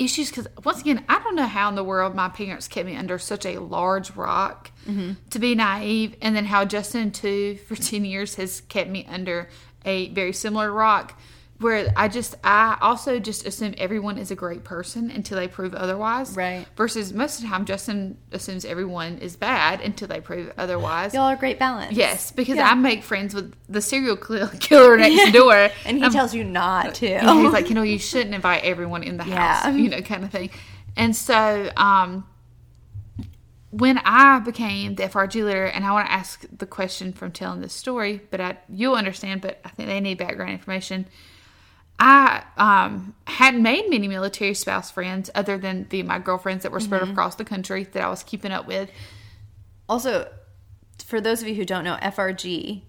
issues. Because, once again, I don't know how in the world my parents kept me under such a large rock mm-hmm. to be naive, and then how Justin, too, for 10 years has kept me under a very similar rock. where I also just assume everyone is a great person until they prove otherwise. Right. Versus most of the time, Justin assumes everyone is bad until they prove otherwise. Y'all are a great balance. Yes, because I make friends with the serial killer next door. And he tells you not to. And he's like, you shouldn't invite everyone in the house, kind of thing. And so when I became the FRG leader, and I want to ask the question from telling this story, but you'll understand, but I think they need background information. I hadn't made many military spouse friends other than my girlfriends that were spread across the country that I was keeping up with. Also, for those of you who don't know, FRG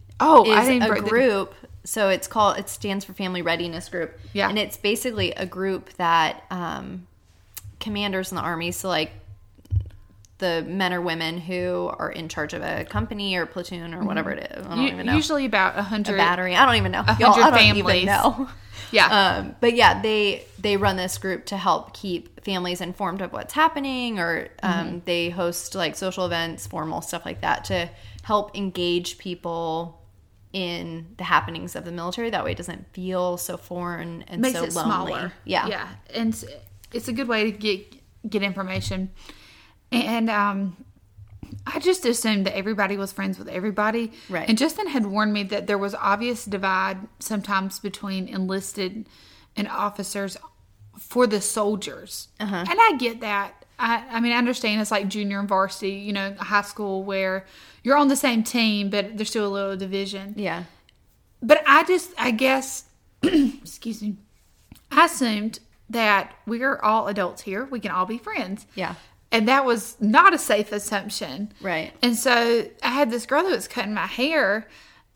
so it's called, it stands for Family Readiness Group. Yeah. And it's basically a group that commanders in the Army, so like the men or women who are in charge of a company or platoon or whatever it is. I don't even know. Usually about 100. A battery. I don't even know. 100 families. Even know. Yeah. But yeah, they run this group to help keep families informed of what's happening, or they host like social events, formal stuff like that, to help engage people in the happenings of the military. That way it doesn't feel so foreign and makes so lonely. Makes it smaller. Yeah. Yeah. And it's a good way to get information. And I just assumed that everybody was friends with everybody. Right. And Justin had warned me that there was obvious divide sometimes between enlisted and officers for the soldiers. Uh-huh. And I get that. I understand it's like junior and varsity, high school, where you're on the same team, but there's still a little division. Yeah. But I guess, excuse me, I assumed that we're all adults here. We can all be friends. Yeah. And that was not a safe assumption. Right. And so I had this girl that was cutting my hair,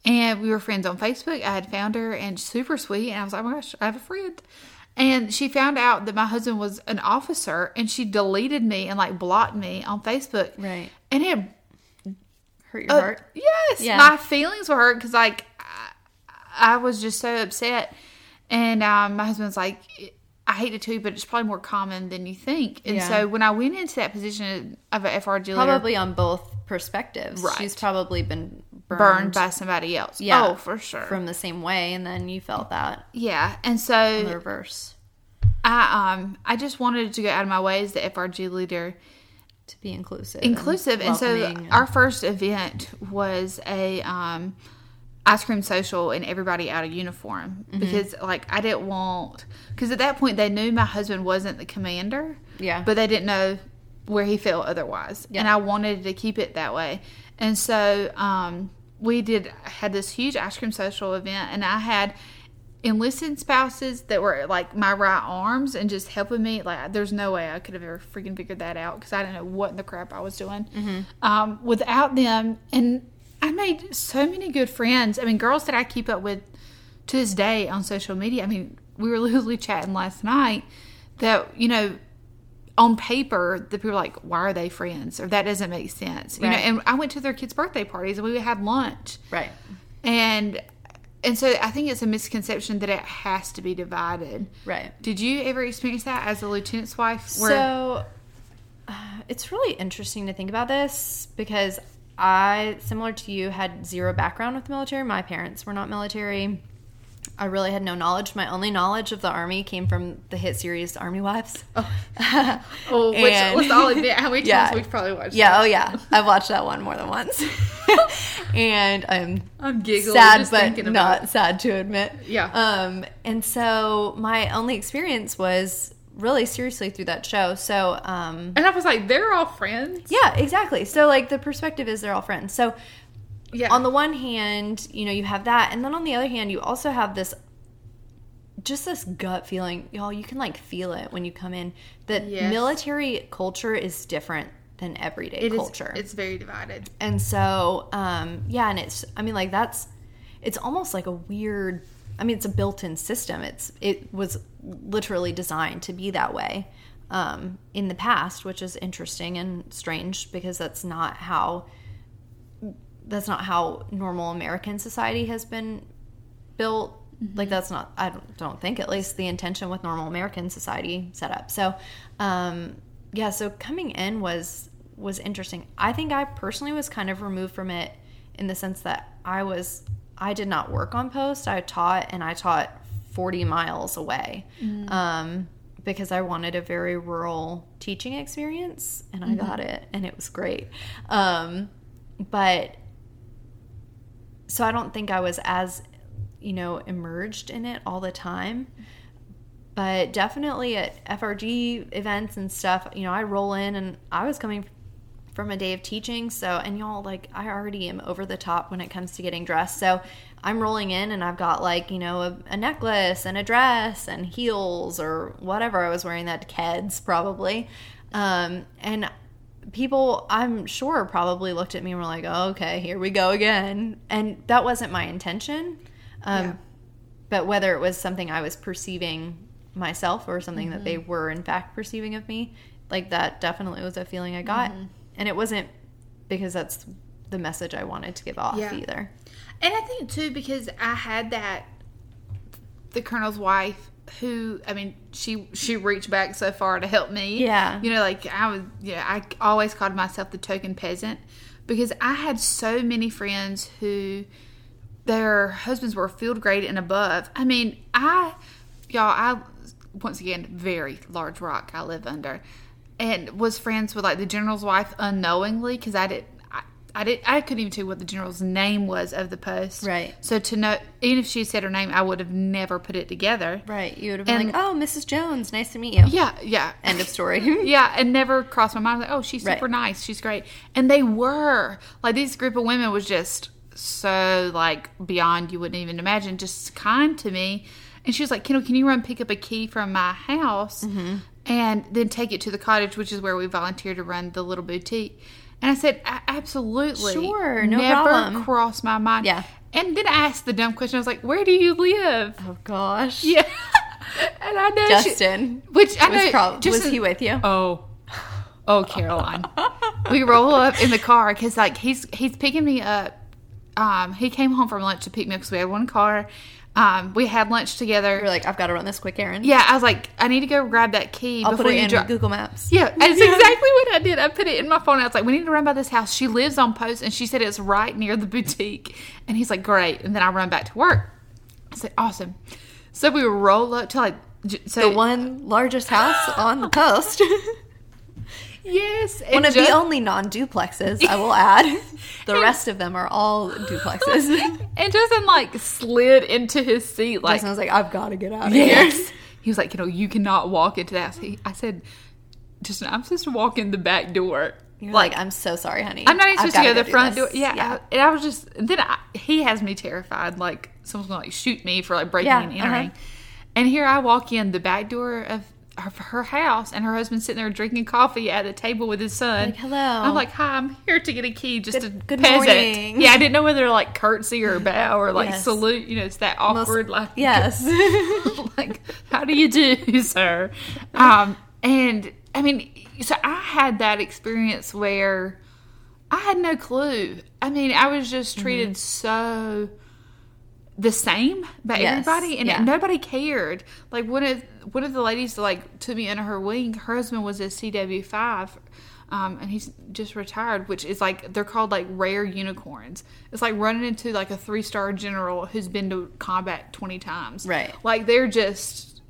and we were friends on Facebook. I had found her, and super sweet. And I was like, oh my gosh, I have a friend. And she found out that my husband was an officer, and she deleted me and blocked me on Facebook. Right. And it hurt your heart? Yes. Yeah. My feelings were hurt because I was just so upset. And my husband's like, I hate it too, but it's probably more common than you think. And so when I went into that position of an FRG leader... Probably on both perspectives. Right. She's probably been burned by somebody else. Yeah. Oh, for sure. From the same way, and then you felt that. Yeah. And so... In the reverse. I just wanted to go out of my way as the FRG leader... To be inclusive. Inclusive. And so our first event was a... ice cream social and everybody out of uniform because I didn't want, because at that point they knew my husband wasn't the commander, but they didn't know where he fell otherwise, and I wanted to keep it that way. And so we had this huge ice cream social event, and I had enlisted spouses that were my right arms and just helping me. There's no way I could have ever freaking figured that out because I didn't know what in the crap I was doing without them. And I made so many good friends. Girls that I keep up with to this day on social media. We were literally chatting last night that, on paper, the people are like, why are they friends? Or that doesn't make sense. Right. And I went to their kids' birthday parties, and we had lunch. Right. And so I think it's a misconception that it has to be divided. Right. Did you ever experience that as a lieutenant's wife? So it's really interesting to think about this because... I, similar to you, had zero background with the military. My parents were not military. I really had no knowledge. My only knowledge of the Army came from the hit series Army Wives. Oh, which, let's all admit, how many times we've probably watched that. I've watched that one more than once. And I'm giggling, sad, just but not it. Sad to admit. Yeah. And so my only experience was... really seriously through that show. So and I was like, they're all friends. Yeah, exactly. So the perspective is they're all friends. So on the one hand, you have that, and then on the other hand you also have this gut feeling, y'all. You can feel it when you come in that military culture is different than everyday culture. It's very divided. And so and it's it's almost like a weird, it's a built-in system. It was literally designed to be that way in the past, which is interesting and strange because that's not how normal American society has been built. That's not, I don't think, at least the intention with normal American society set up. So, so coming in was interesting. I think I personally was kind of removed from it in the sense that I did not work on post. I taught 40 miles away, because I wanted a very rural teaching experience, and I got it, and it was great. But so I don't think I was as, immersed in it all the time. But definitely at FRG events and stuff, I roll in, and I was coming from a day of teaching. So, and y'all, I already am over the top when it comes to getting dressed. So I'm rolling in, and I've got a necklace and a dress and heels or whatever I was wearing that Keds probably. And people, I'm sure, probably looked at me and were like, oh, okay, here we go again. And that wasn't my intention. But whether it was something I was perceiving myself or something that they were in fact perceiving of me, that definitely was a feeling I got. And it wasn't because that's the message I wanted to give off either. And I think, too, because I had the colonel's wife who, she reached back so far to help me. Yeah. I was, I always called myself the token peasant because I had so many friends who their husbands were field grade and above. I, once again, very large rock I live under. And was friends with the general's wife unknowingly because I couldn't even tell what the general's name was of the post. Right. So to know, even if she said her name, I would have never put it together. Right. You would have been oh, Mrs. Jones, nice to meet you. Yeah. Yeah. End of story. Yeah, and never crossed my mind. Oh, she's super nice. She's great. And they were this group of women was just so beyond you wouldn't even imagine, just kind to me. And she was like, Kendall, can you run pick up a key from my house? And then take it to the cottage, which is where we volunteer to run the little boutique. And I said, absolutely. Sure, no problem. Never crossed my mind. Yeah. And then I asked the dumb question. I was like, where do you live? Oh, gosh. Yeah. And I know Justin. Was he with you? Oh, Caroline. We roll up in the car because, he's picking me up. He came home from lunch to pick me up because we had one car. We had lunch together. You were I've got to run this quick errand. Yeah, I was I need to go grab that key. I'll put it in Google Maps. Yeah, that's exactly what I did. I put it in my phone. I was we need to run by this house. She lives on post, and she said it's right near the boutique. And he's like, great. And then I run back to work. I said, awesome. So we roll up to the one largest house on the post. Yes. One of the only non-duplexes, I will add. The rest of them are all duplexes. And Justin, slid into his seat. Justin was like, I've got to get out of here. He was like, you cannot walk into that. So I said, Justin, I'm supposed to walk in the back door. You're I'm so sorry, honey. I'm not even supposed to go to the front door. Yeah. And I was just, he has me terrified. Someone's going to shoot me for breaking and entering. Uh-huh. And here I walk in the back door of her house, and her husband's sitting there drinking coffee at a table with his son. Hello. I'm hi, I'm here to get a key, just good peasant. Morning. Yeah, I didn't know whether curtsy or bow or salute. It's that awkward. Yes. How do you do, sir? So I had that experience where I had no clue. I was just treated so the same by everybody, and nobody cared. One of the ladies took me under her wing. Her husband was a CW5, and he's just retired, which is they're called rare unicorns. It's running into a 3-star general who's been to combat 20 times. Right, they're just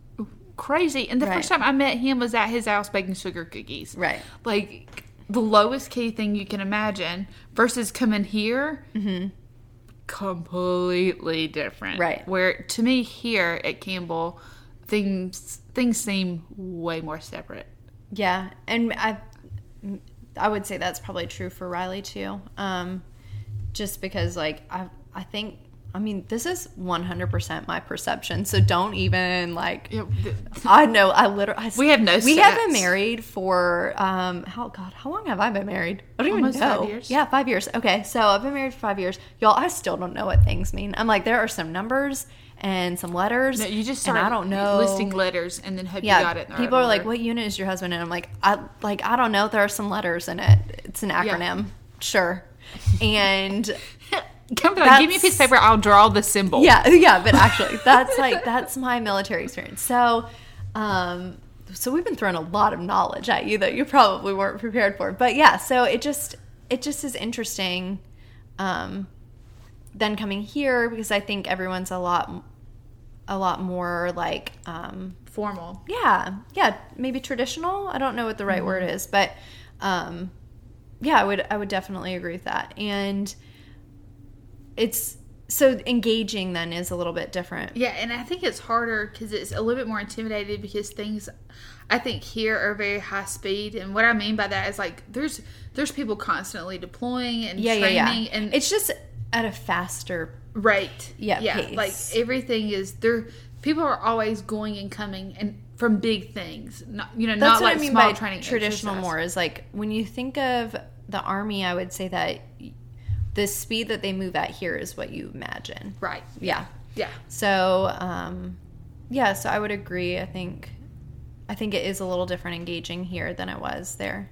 crazy. And the first time I met him was at his house baking sugar cookies. Right, the lowest key thing you can imagine versus coming here. Mm-hmm. Completely different. Right. Where to me here at Campbell, things seem way more separate. Yeah, and I would say that's probably true for Riley too. Just because I think this is 100% my perception. So don't even I know I literally we have no stats. We have been married for how long have I been married? I don't even know. 5 years. Yeah, 5 years. Okay, so I've been married for 5 years. Y'all, I still don't know what things mean. I'm there are some numbers and some letters. No, you just start I don't know listing letters and then hope you got it. People are what unit is your husband in? I'm I don't know. There are some letters in it. It's an acronym. Yeah. Sure. And come on, give me a piece of paper. I'll draw the symbol. Yeah. But actually, that's that's my military experience. So, so we've been throwing a lot of knowledge at you that you probably weren't prepared for. But yeah, so it just is interesting. Then coming here because I think everyone's a lot a lot more like formal. Yeah, maybe traditional. I don't know what the right word is, but yeah, I would definitely agree with that. And it's so engaging then is a little bit different. Yeah, and I think it's harder because it's a little bit more intimidating because things I think here are very high speed. And what I mean by that is like there's people constantly deploying and training. Yeah. And it's just at a faster rate. Yeah, pace. Like everything is there. People are always going and coming and from big things. That's not like I mean small by training. Traditional exercise. More is like when you think of the Army, I would say that the speed that they move at here is what you imagine. Right. Yeah. So, so I would agree. I think it is a little different engaging here than it was there.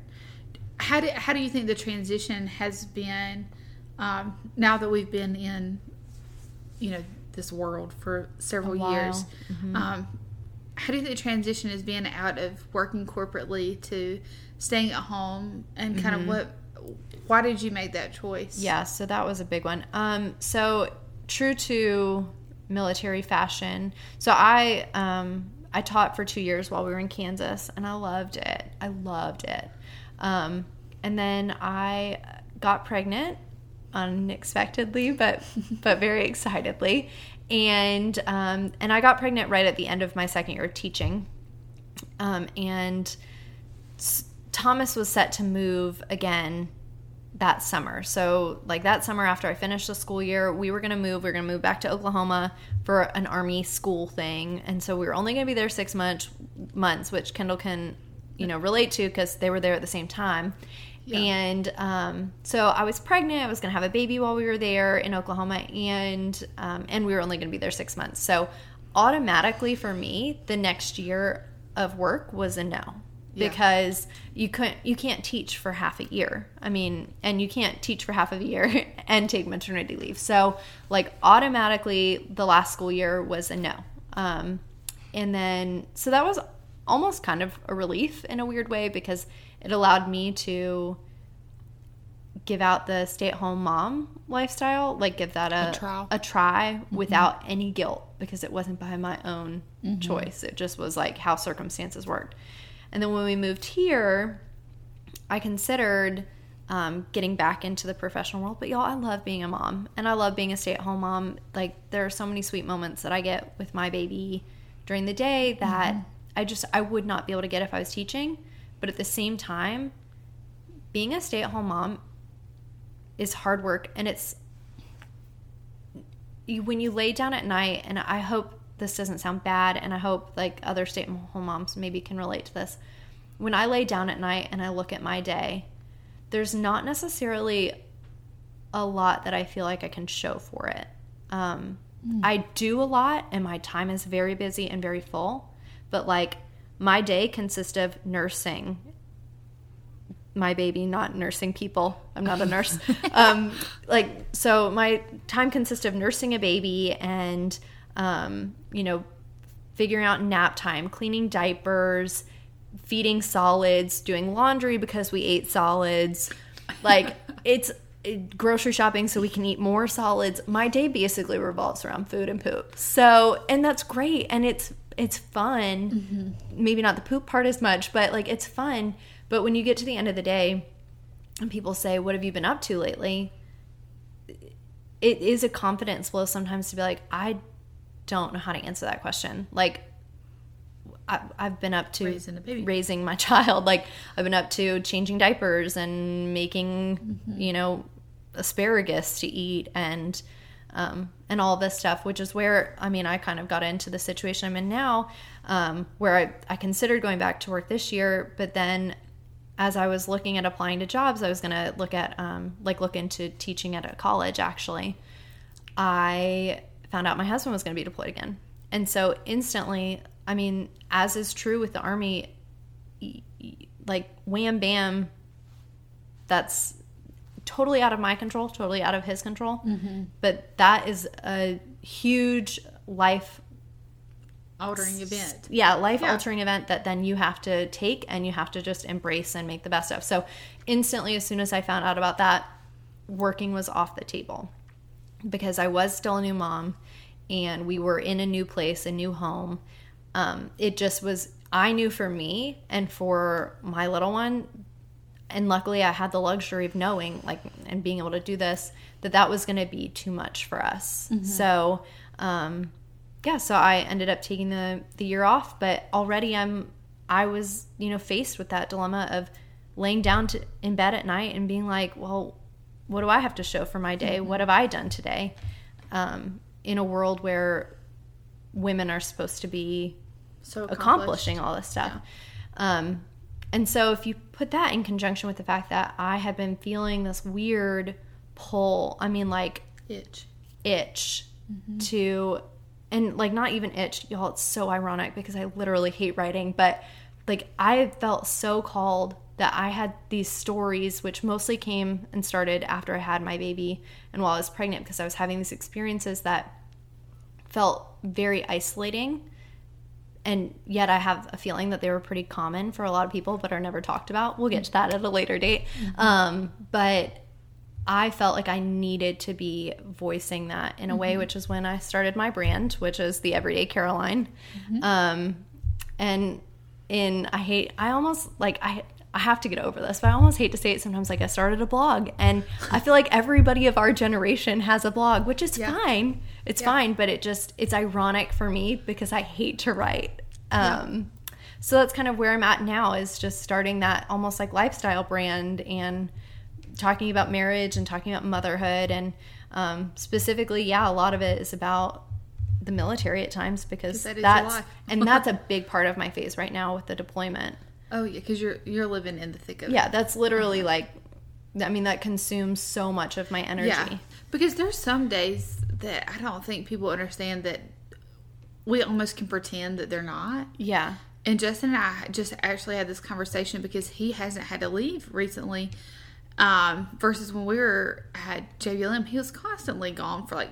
How do you think the transition has been now that we've been in, this world for several years? Mm-hmm. How do you think the transition has been out of working corporately to staying at home and kind of why did you make that choice? Yeah, so that was a big one. So true to military fashion. So I taught for 2 years while we were in Kansas, and I loved it. And then I got pregnant unexpectedly, but very excitedly. And I got pregnant right at the end of my second year of teaching. And Thomas was set to move again that summer. So like that summer after I finished the school year, we were going to move back to Oklahoma for an Army school thing. And so we were only going to be there 6 months, which Kendall can, relate to because they were there at the same time. Yeah. And so I was pregnant. I was going to have a baby while we were there in Oklahoma, and we were only going to be there 6 months. So automatically for me, the next year of work was a no. Yeah. Because you can't teach for half a year. I mean, and you can't teach for half of a year and take maternity leave. So, like, automatically the last school year was a no. And then, so that was almost kind of a relief in a weird way because it allowed me to give out the stay-at-home mom lifestyle, like give that a try without any guilt because it wasn't by my own choice. It just was like how circumstances worked. And then when we moved here, I considered getting back into the professional world. But, y'all, I love being a mom. And I love being a stay-at-home mom. Like, there are so many sweet moments that I get with my baby during the day that I would not be able to get if I was teaching. But at the same time, being a stay-at-home mom is hard work. And it's when you lay down at night, and I hope this doesn't sound bad, and I hope like other stay-at-home moms maybe can relate to this. When I lay down at night and I look at my day, there's not necessarily a lot that I feel like I can show for it. I do a lot, and my time is very busy and very full, but like my day consists of nursing my baby, not nursing people. I'm not a nurse. So my time consists of nursing a baby and figuring out nap time, cleaning diapers, feeding solids, doing laundry because we ate solids, like it's grocery shopping so we can eat more solids. My day basically revolves around food and poop. So, and that's great. And it's fun. Maybe not the poop part as much, but like it's fun. But when you get to the end of the day and people say, what have you been up to lately? It is a confidence blow sometimes to be like, I don't know how to answer that question. Like, I've been up to raising my child. Like, I've been up to changing diapers and making, asparagus to eat and all this stuff, which is where, I mean, I kind of got into the situation I'm in now where I considered going back to work this year. But then as I was looking at applying to jobs, I was going to look at, look into teaching at a college, actually. I found out my husband was going to be deployed again. And so instantly, I mean, as is true with the Army, like wham, bam, that's totally out of my control, totally out of his control. But that is a huge life-altering event. Yeah, life-altering event that then you have to take and you have to just embrace and make the best of. So instantly, as soon as I found out about that, working was off the table. Because I was still a new mom, and we were in a new place, a new home. It just was, I knew for me and for my little one, and luckily I had the luxury of knowing, like, and being able to do this, that was going to be too much for us. Mm-hmm. So, so I ended up taking the year off, but already I was, you know, faced with that dilemma of laying down in bed at night and being like, well, what do I have to show for my day? Mm-hmm. What have I done today? In a world where women are supposed to be so accomplishing all this stuff. Yeah. And so if you put that in conjunction with the fact that I had been feeling this weird pull, I mean, like itch mm-hmm. to, and like not even itch, y'all, it's so ironic because I literally hate writing, but like I felt so called that I had these stories, which mostly came and started after I had my baby and while I was pregnant, because I was having these experiences that felt very isolating. And yet I have a feeling that they were pretty common for a lot of people but are never talked about. We'll get to that at a later date. Mm-hmm. But I felt like I needed to be voicing that in a mm-hmm. way, which is when I started my brand, which is The Everyday Caroline. Mm-hmm. I have to get over this, but I almost hate to say it sometimes. Like, I started a blog, and I feel like everybody of our generation has a blog, which is fine. It's fine, but it's ironic for me because I hate to write. So that's kind of where I'm at now, is just starting that almost like lifestyle brand and talking about marriage and talking about motherhood. And specifically, a lot of it is about the military at times, because that's and that's a big part of my phase right now with the deployment. Oh, yeah, because you're living in the thick of it. Yeah, that's literally like, I mean, that consumes so much of my energy. Yeah, because there's some days that I don't think people understand that we almost can pretend that they're not. Yeah. And Justin and I just actually had this conversation because he hasn't had to leave recently, versus when we were at JBLM, he was constantly gone for like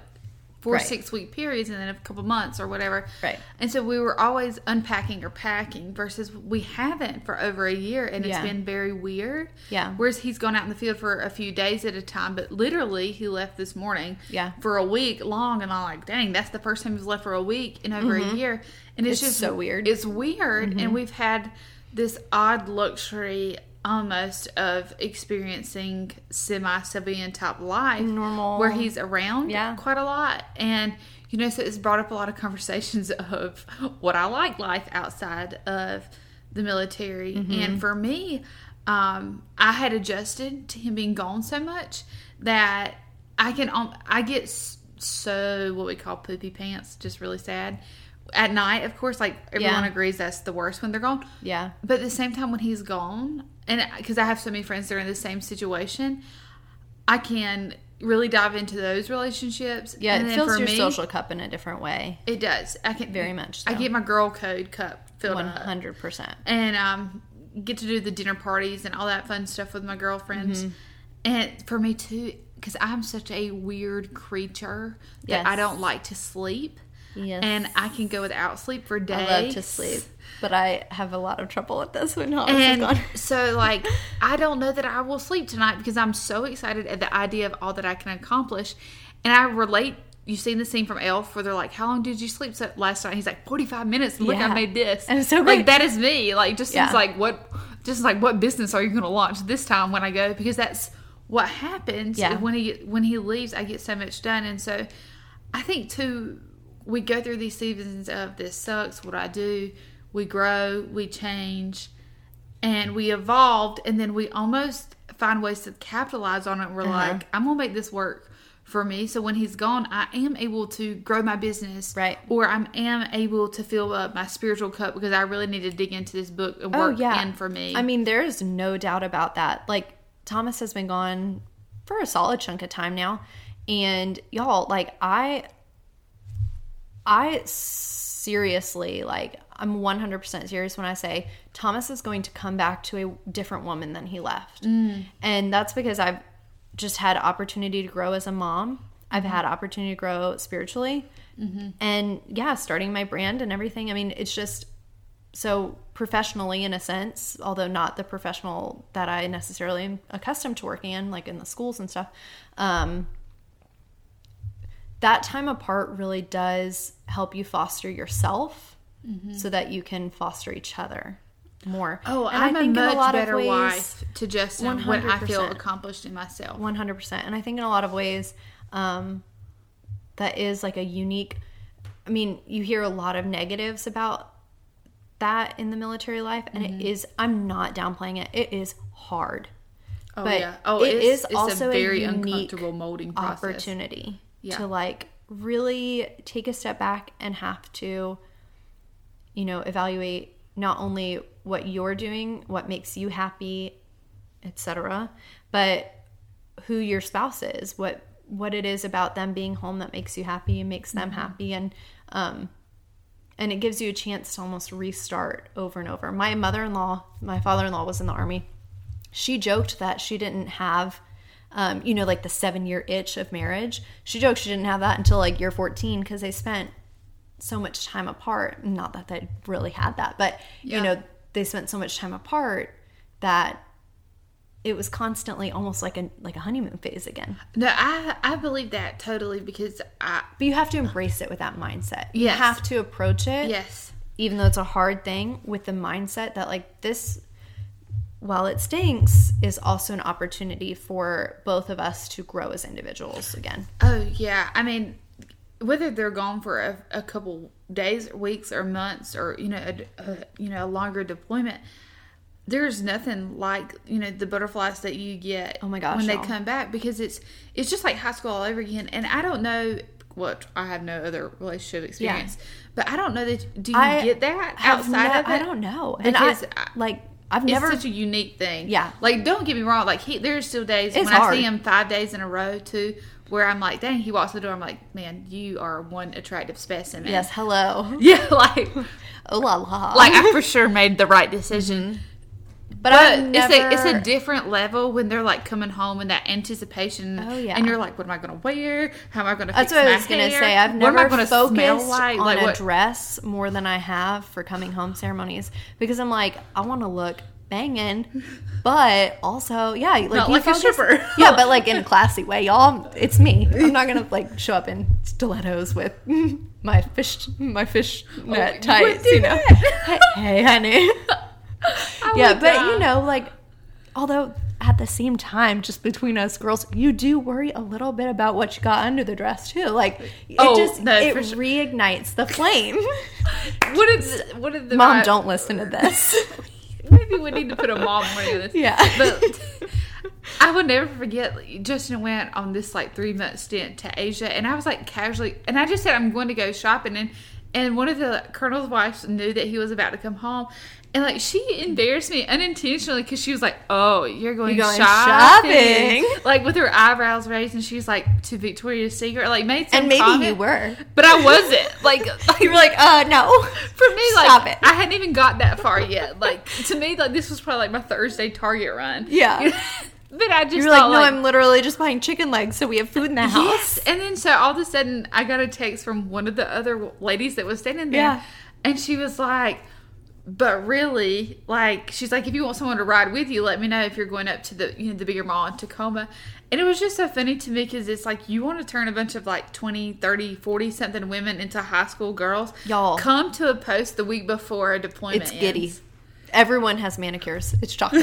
4 or 6 week periods and then a couple months or whatever. Right. And so we were always unpacking or packing, versus we haven't for over a year, and it's been very weird. Yeah. Whereas he's gone out in the field for a few days at a time, but literally he left this morning for a week long, and I'm like, dang, that's the first time he's left for a week in over mm-hmm. a year. And it's just so weird. It's weird. Mm-hmm. And we've had this odd luxury almost of experiencing semi-civilian type life, normal, where he's around quite a lot. And you know, so it's brought up a lot of conversations of what I like life outside of the military. Mm-hmm. And for me, I had adjusted to him being gone so much that I get so what we call poopy pants, just really sad. At night, of course, like everyone agrees that's the worst when they're gone. Yeah. But at the same time, when he's gone, and because I have so many friends that are in the same situation, I can really dive into those relationships. Yeah, and it fills your social cup in a different way. It does. I can very much so. I get my girl code cup filled 100%. Up. 100%. And get to do the dinner parties and all that fun stuff with my girlfriends. Mm-hmm. And for me, too, because I'm such a weird creature that I don't like to sleep. Yes. And I can go without sleep for days. I love to sleep, but I have a lot of trouble with this when all is gone. So, like, I don't know that I will sleep tonight because I'm so excited at the idea of all that I can accomplish. And I relate, you've seen the scene from Elf where they're like, how long did you sleep last night? He's like, 45 minutes. Look, I made this. And it's so great. Like, that is me. Like, just seems like, what business are you going to launch this time when I go? Because that's what happens when he leaves. I get so much done. And so I think, too, we go through these seasons of this sucks, what do I do? We grow, we change, and we evolved, and then we almost find ways to capitalize on it. We're like, I'm going to make this work for me. So when he's gone, I am able to grow my business. Right. Or I am able to fill up my spiritual cup because I really need to dig into this book and work in for me. I mean, there is no doubt about that. Like, Thomas has been gone for a solid chunk of time now. And y'all, like, I seriously, like, I'm 100% serious when I say Thomas is going to come back to a different woman than he left. Mm. And that's because I've just had opportunity to grow as a mom. I've had opportunity to grow spiritually. Mm-hmm. And, starting my brand and everything. I mean, it's just so professionally in a sense, although not the professional that I necessarily am accustomed to working in, like in the schools and stuff. that time apart really does help you foster yourself so that you can foster each other more. Oh, and I'm a much better wife to Justin when I feel accomplished in myself. 100%. And I think in a lot of ways, that is like a unique, I mean, you hear a lot of negatives about that in the military life, and it is, I'm not downplaying it. It is hard. Oh, but yeah. Oh, it's also a very uncomfortable molding process. Opportunity to like really take a step back and have to, you know, evaluate not only what you're doing, what makes you happy, etc., but who your spouse is, what it is about them being home that makes you happy and makes them happy, and it gives you a chance to almost restart over and over. My father-in-law was in the Army. She joked that she didn't have, you know, like the 7-year itch of marriage. She joked she didn't have that until like year 14 because they spent so much time apart. Not that they really had that, but, you know, they spent so much time apart that it was constantly almost like a honeymoon phase again. No, I believe that totally because But you have to embrace it with that mindset. Yes. You have to approach it. Yes. Even though it's a hard thing, with the mindset that like this, while it stinks, is also an opportunity for both of us to grow as individuals again. Oh, yeah. I mean, whether they're gone for a couple days, weeks, or months, or, you know, a longer deployment, there's nothing like, you know, the butterflies that you get when they come back, because it's just like high school all over again. And I don't know what I have no other relationship experience, but I don't know that do you get that outside of it? I don't know. Because and it's such a unique thing. Yeah. Like, don't get me wrong. Like, there's still days when hard. I see him 5 days in a row too, where I'm like, dang, he walks the door. I'm like, man, you are one attractive specimen. Yes. Hello. Yeah. Like, oh la la. Like, I for sure made the right decision. But it's a different level when they're like coming home in that anticipation, and you're like, what am I going to wear? How am I going to fix my hair? That's what I was going to say. I've never focused on a dress more than I have for coming home ceremonies, because I'm like, I want to look banging, but also, like, not like a stripper. Yeah, but like in a classy way, y'all. It's me. I'm not going to like show up in stilettos with my fish net tights, you know. Hey, honey. But you know, like, although at the same time, just between us girls, you do worry a little bit about what you got under the dress too. Like, it reignites the flame. Mom, don't listen to this. Maybe we need to put a mom warning on this. Yeah, but I would never forget. Justin went on this like 3-month stint to Asia, and I was like casually, and I just said I'm going to go shopping, and one of the colonel's wives knew that he was about to come home. And, like, she embarrassed me unintentionally because she was like, oh, you're going shopping. Like, with her eyebrows raised, and she's like, to Victoria's Secret. Like, made some comment. You were. But I wasn't. Like you were like, no. For me, like, stop it. I hadn't even got that far yet. Like, to me, like, this was probably, like, my Thursday Target run. Yeah. But I just thought, no, I'm literally just buying chicken legs so we have food in the house. Yes. And then, so, all of a sudden, I got a text from one of the other ladies that was standing there. Yeah. And she was like... But really, like, she's like, if you want someone to ride with you, let me know if you're going up to the bigger mall in Tacoma. And it was just so funny to me because it's like you want to turn a bunch of, like, 20, 30, 40-something women into high school girls. Y'all. Come to a post the week before a deployment ends. It's giddy. Everyone has manicures. It's shocking.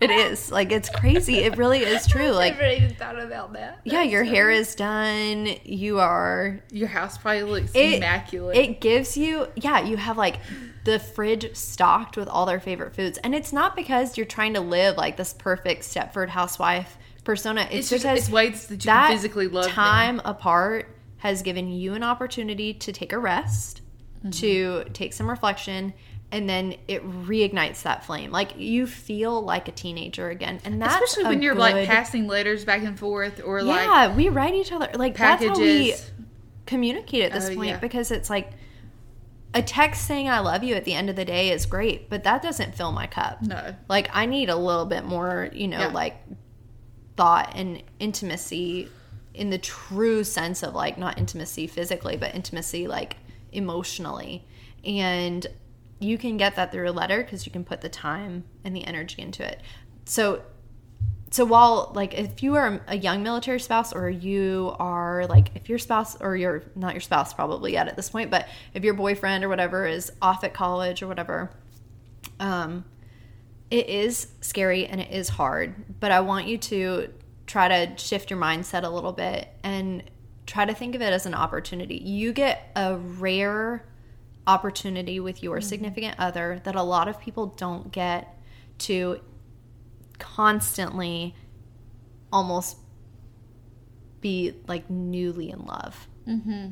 It is. Like, it's crazy. It really is true. Like, I never even thought about that. Yeah, your hair is done. Your house probably looks immaculate. It gives you... Yeah, you have, like... the fridge stocked with all their favorite foods. And it's not because you're trying to live like this perfect Stepford housewife persona. It's just because it's ways that you can physically love time them. Apart has given you an opportunity to take a rest, to take some reflection, and then it reignites that flame. Like, you feel like a teenager again. And that's especially when you're like passing letters back and forth or like... Yeah, we write each other. Like, packages. That's how we communicate at this point because it's like... A text saying I love you at the end of the day is great, but that doesn't fill my cup. No. Like, I need a little bit more, you know, like, thought and intimacy in the true sense of, like, not intimacy physically, but intimacy, like, emotionally. And you can get that through a letter because you can put the time and the energy into it. So So while, like, if you are a young military spouse, or you are, like, if your spouse, or your, not your spouse probably yet at this point, but if your boyfriend or whatever is off at college or whatever, it is scary and it is hard, but I want you to try to shift your mindset a little bit and try to think of it as an opportunity. You get a rare opportunity with your significant other that a lot of people don't get to constantly almost be, like, newly in love. Mm-hmm.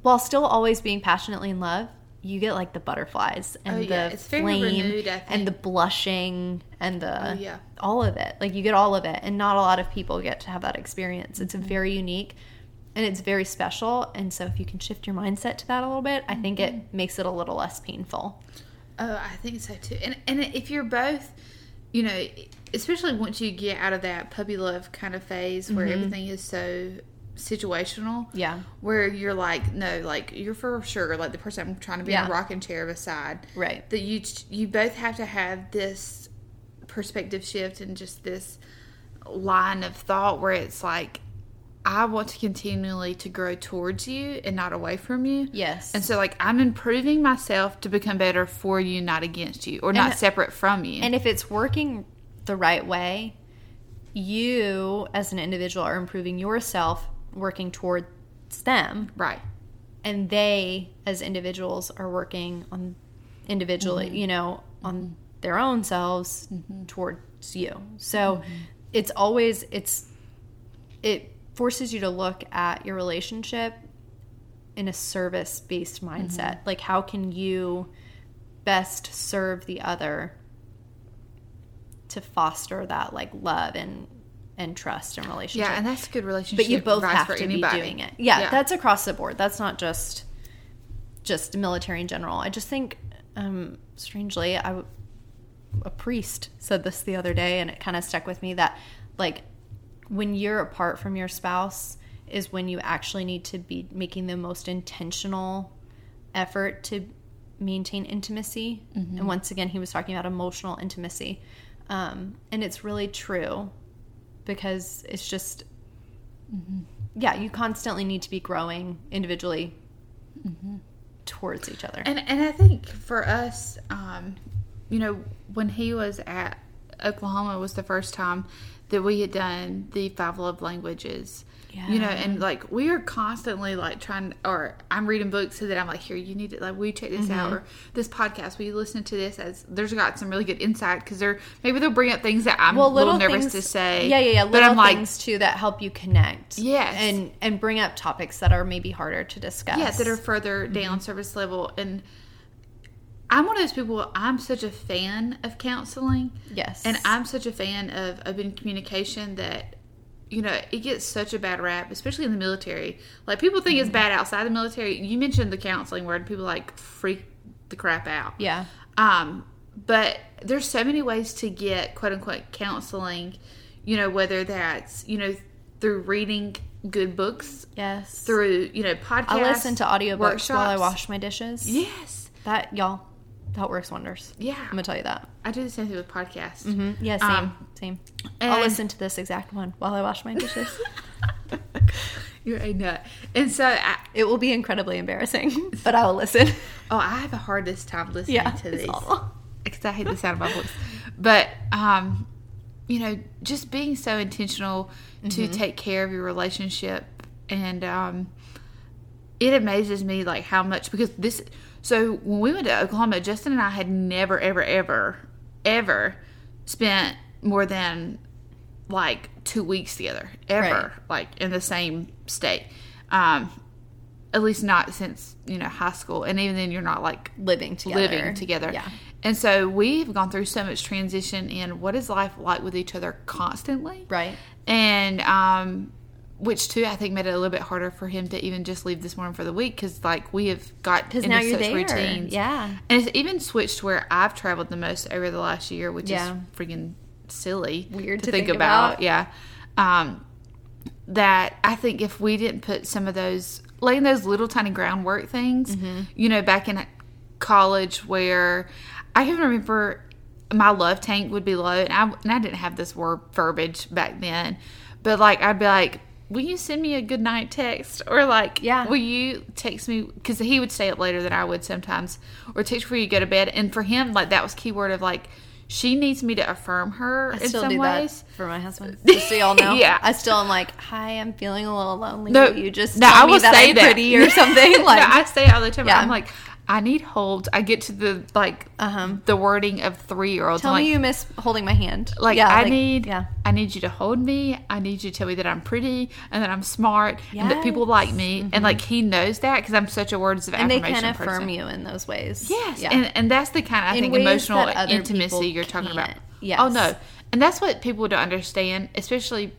While still always being passionately in love, you get, like, the butterflies and the flame renewed, and the blushing and the all of it. Like, you get all of it, and not a lot of people get to have that experience. It's very unique and it's very special, and so if you can shift your mindset to that a little bit, I think it makes it a little less painful. Oh, I think so too. And if you're both, you know, especially once you get out of that puppy love kind of phase where everything is so situational, where you're like, no, like, you're for sure, like, the person I'm trying to be in a rocking chair beside, right? That you both have to have this perspective shift and just this line of thought where it's like, I want to continually to grow towards you and not away from you. Yes. And so, like, I'm improving myself to become better for you, not against you, or not separate from you. And if it's working the right way, you as an individual are improving yourself, working towards them. Right. And they as individuals are working on individually, you know, on their own selves towards you. So it's always, it forces you to look at your relationship in a service-based mindset. Like, how can you best serve the other to foster that, like, love and trust and relationship? Yeah, and that's a good relationship. But you both have to be doing it. Yeah, that's across the board. That's not just military in general. I just think, strangely, a priest said this the other day, and it kind of stuck with me, that, like, when you're apart from your spouse is when you actually need to be making the most intentional effort to maintain intimacy. And once again, he was talking about emotional intimacy. And it's really true, because it's just, you constantly need to be growing individually towards each other. And I think for us, you know, when he was at Oklahoma was the first time that we had done the 5 love languages, you know, and, like, we are constantly, like, trying, or I'm reading books so that I'm like, here, you need to, like, will you check this out, or this podcast, will you listen to this, as there's got some really good insight, because maybe they'll bring up things that I'm a little nervous to say. But I'm like, things too that help you connect, and bring up topics that are maybe harder to discuss, that are further down service level. And I'm one of those people, I'm such a fan of counseling. Yes. And I'm such a fan of open communication that, you know, it gets such a bad rap, especially in the military. Like, people think it's bad outside the military. You mentioned the counseling word. People, like, freak the crap out. Yeah. But there's so many ways to get, quote-unquote, counseling, you know, whether that's, you know, through reading good books. Yes. Through, you know, podcasts. I listen to audiobooks while I wash my dishes. Yes. That, y'all. That works wonders. Yeah. I'm going to tell you that. I do the same thing with podcasts. Yeah, same. I'll listen to this exact one while I wash my dishes. You're a nut. And so it will be incredibly embarrassing, but I will listen. Oh, I have the hardest time listening to these. Because I hate the sound of my voice. But, you know, just being so intentional to take care of your relationship. And it amazes me, like, how much, because this... So, when we went to Oklahoma, Justin and I had never, ever, ever, ever spent more than, like, 2 weeks together. Ever. Right. Like, in the same state. At least not since, you know, high school. And even then, you're not, like, living together. Yeah. And so, we've gone through so much transition in what is life like with each other constantly. Right. And, which, too, I think made it a little bit harder for him to even just leave this morning for the week, because, like, we have got into such routines. Yeah. And it's even switched to where I've traveled the most over the last year, which is freaking silly. Weird to think about. Yeah. That I think if we didn't put some of those, laying those little tiny groundwork things, you know, back in college, where I can remember my love tank would be low, and I didn't have this word verbiage back then, but like I'd be like, will you send me a good night text? Or like, yeah, will you text me? Because he would stay up later than I would sometimes. Or text before you go to bed. And for him, like, that was keyword of like, she needs me to affirm her in some ways. I still do that for my husband. Just so y'all know. Yeah. I still am like, hi, I'm feeling a little lonely. No, you just tell me that I'm pretty or something. Like, no, I say all the time. Yeah. I'm like, I need hold. I get to the like the wording of 3-year-olds. Tell me you miss holding my hand. Like, yeah, I need you to hold me. I need you to tell me that I'm pretty and that I'm smart and that people like me. Mm-hmm. And like he knows that because I'm such a words of affirmation person. And they can affirm you in those ways. Yes, yeah. And that's the kind of I think emotional intimacy you're talking about. Yes. Oh no, and that's what people don't understand, especially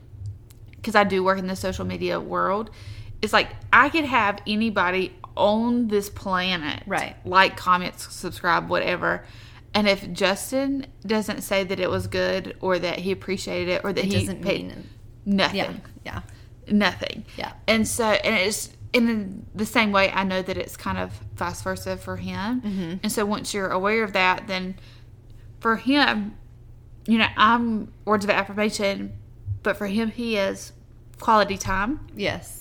because I do work in the social media world. It's like I could have anybody on this planet, right? Like, comment, subscribe, whatever. And if Justin doesn't say that it was good or that he appreciated it or that he doesn't mean nothing, nothing, And so, and it's in the same way. I know that it's kind of vice versa for him. Mm-hmm. And so, once you're aware of that, then for him, you know, I'm words of affirmation, but for him, he is quality time. Yes.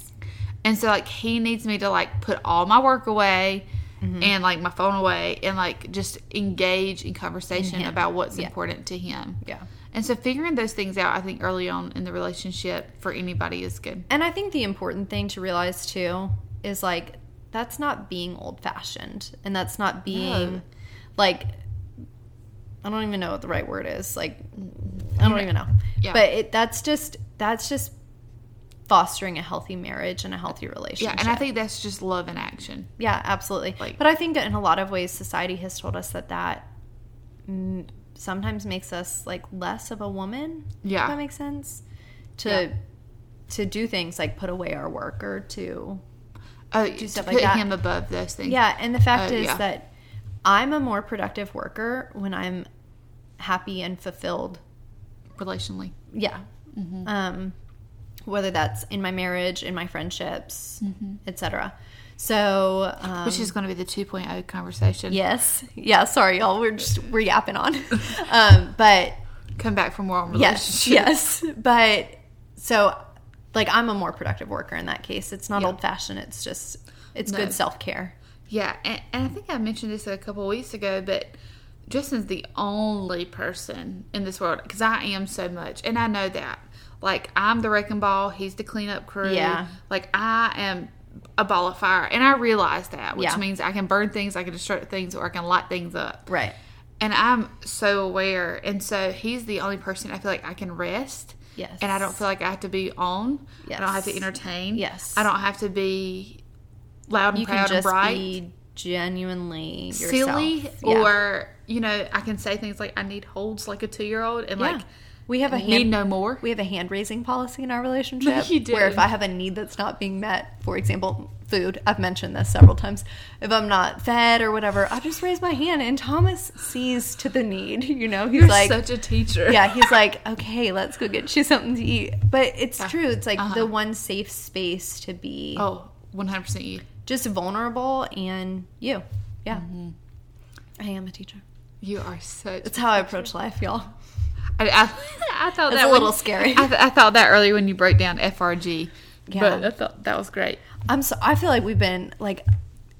And so, like, he needs me to, like, put all my work away and, like, my phone away and, like, just engage in conversation about what's important to him. Yeah. And so figuring those things out, I think, early on in the relationship for anybody is good. And I think the important thing to realize, too, is, like, that's not being old-fashioned. And that's not being, like, I don't even know what the right word is. Like, I don't even know. Yeah. But that's just fostering a healthy marriage and a healthy relationship. Yeah, and I think that's just love in action. Yeah, absolutely. Like, but I think that in a lot of ways, society has told us that sometimes makes us, like, less of a woman. Yeah. If that makes sense. To do things like put away our work or to do stuff like that. Put him above those things. Yeah, and the fact is that I'm a more productive worker when I'm happy and fulfilled. Relationally. Yeah. Mm-hmm. Whether that's in my marriage, in my friendships, etc. So, which is going to be the 2.0 conversation. Yes. Yeah. Sorry, y'all. We're yapping on. But come back for more on relationships. Yes. But so, like, I'm a more productive worker in that case. It's not old fashioned. It's just good self care. Yeah, and I think I mentioned this a couple of weeks ago, but Justin's the only person in this world because I am so much, and I know that. Like, I'm the wrecking ball. He's the cleanup crew. Yeah. Like, I am a ball of fire. And I realize that, which means I can burn things, I can destruct things, or I can light things up. Right. And I'm so aware. And so, he's the only person I feel like I can rest. Yes. And I don't feel like I have to be on. Yes. I don't have to entertain. Yes. I don't have to be loud and proud and bright. You can just be genuinely yourself. Silly. Yeah. Or, you know, I can say things like, I need holds like a 2-year-old. And, like... We have a need no more. We have a hand raising policy in our relationship. You do. Where if I have a need that's not being met, for example, food. I've mentioned this several times. If I'm not fed or whatever, I just raise my hand, and Thomas sees to the need. You know, he's like such a teacher. Yeah, he's like, okay, let's go get you something to eat. But it's true. It's like the one safe space to be. Oh, 100% you. Just vulnerable and you. Yeah, I am a teacher. You are such. That's how I approach life, y'all. I thought that's that was a little scary. I thought that earlier when you broke down FRG. Yeah, but I thought that was great. I feel like we've been like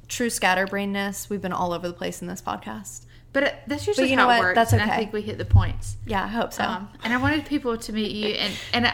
true scatterbrainness. We've been all over the place in this podcast, but that's usually how it works. That's okay. And I think we hit the points. Yeah, I hope so. And I wanted people to meet you, and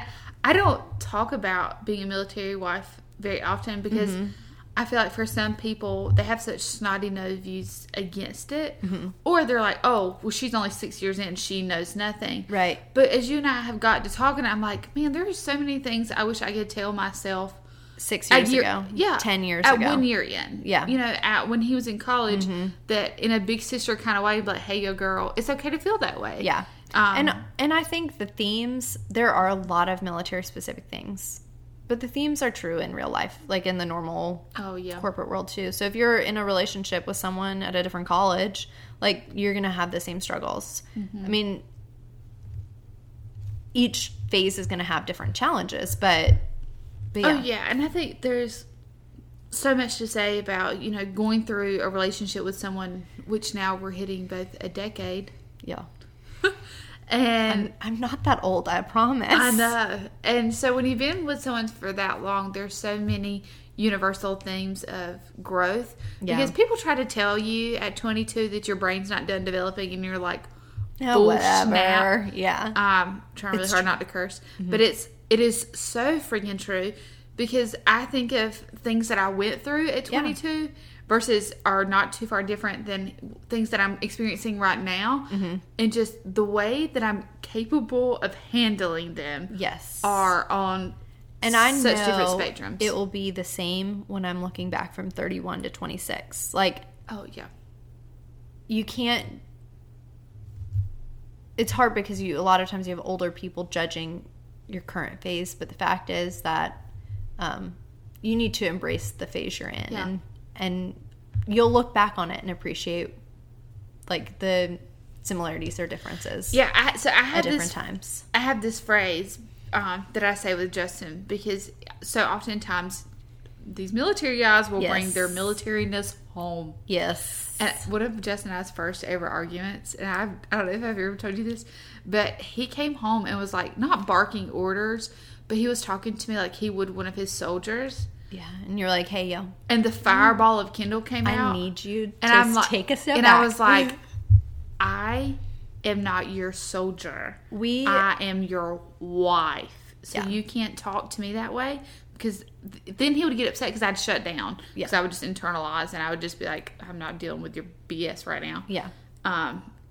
I don't talk about being a military wife very often because. Mm-hmm. I feel like for some people, they have such snotty-nosed views against it. Mm-hmm. Or they're like, oh, well, she's only 6 years in. She knows nothing. Right. But as you and I have got to talking, I'm like, man, there are so many things I wish I could tell myself. 6 years ago. Yeah. 10 years ago. At 1 year in. Yeah. You know, when he was in college, that in a big sister kind of way, like, hey, yo, girl, it's okay to feel that way. Yeah. And I think the themes, there are a lot of military-specific things. But the themes are true in real life, like in the normal corporate world, too. So if you're in a relationship with someone at a different college, like, you're going to have the same struggles. Mm-hmm. I mean, each phase is going to have different challenges, but yeah. Oh, yeah, and I think there's so much to say about, you know, going through a relationship with someone, which now we're hitting both a decade. Yeah. And I'm not that old, I promise. I know. And so when you've been with someone for that long, there's so many universal themes of growth. Yeah. Because people try to tell you at 22 that your brain's not done developing, and you're like, oh, whatever. Snap. Yeah. Trying really hard not to curse. Mm-hmm. But it is so freaking true, because I think of things that I went through at 22 versus are not too far different than things that I'm experiencing right now. Mm-hmm. And just the way that I'm capable of handling them are on such different spectrums. It will be the same when I'm looking back from 31 to 26. Like, oh, yeah. You can't. It's hard because a lot of times you have older people judging your current phase, but the fact is that you need to embrace the phase you're in, and you'll look back on it and appreciate like the similarities or differences. Yeah, I have this phrase that I say with Justin, because so oftentimes these military guys will bring their militariness home. Yes. And one of Justin and I's first ever arguments, and I don't know if I've ever told you this, but he came home and was like not barking orders, but he was talking to me like he would one of his soldiers. Yeah, and you're like, hey, yo. And the fireball of Kendall came out. I need you to take a step back. I was like, I am not your soldier. I am your wife. So you can't talk to me that way. Because then he would get upset because I'd shut down. Because I would just internalize, and I would just be like, I'm not dealing with your BS right now. Yeah.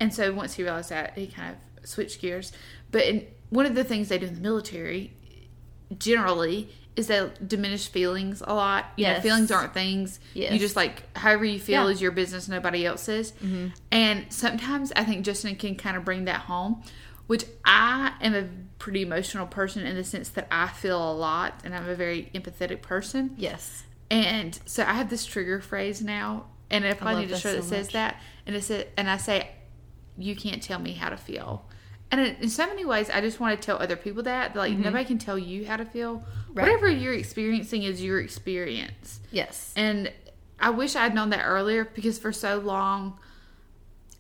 And so once he realized that, he kind of switched gears. But one of the things they do in the military generally is they diminish feelings a lot. You know, feelings aren't things. Yes. You just like, however you feel is your business, nobody else's. Mm-hmm. And sometimes I think Justin can kind of bring that home, which I am a pretty emotional person in the sense that I feel a lot, and I'm a very empathetic person. Yes. And so I have this trigger phrase now, and if I need a shirt that says that, and it says, and I say, you can't tell me how to feel. And in so many ways, I just want to tell other people that. Like, nobody can tell you how to feel. Right. Whatever you're experiencing is your experience. Yes. And I wish I'd known that earlier, because for so long,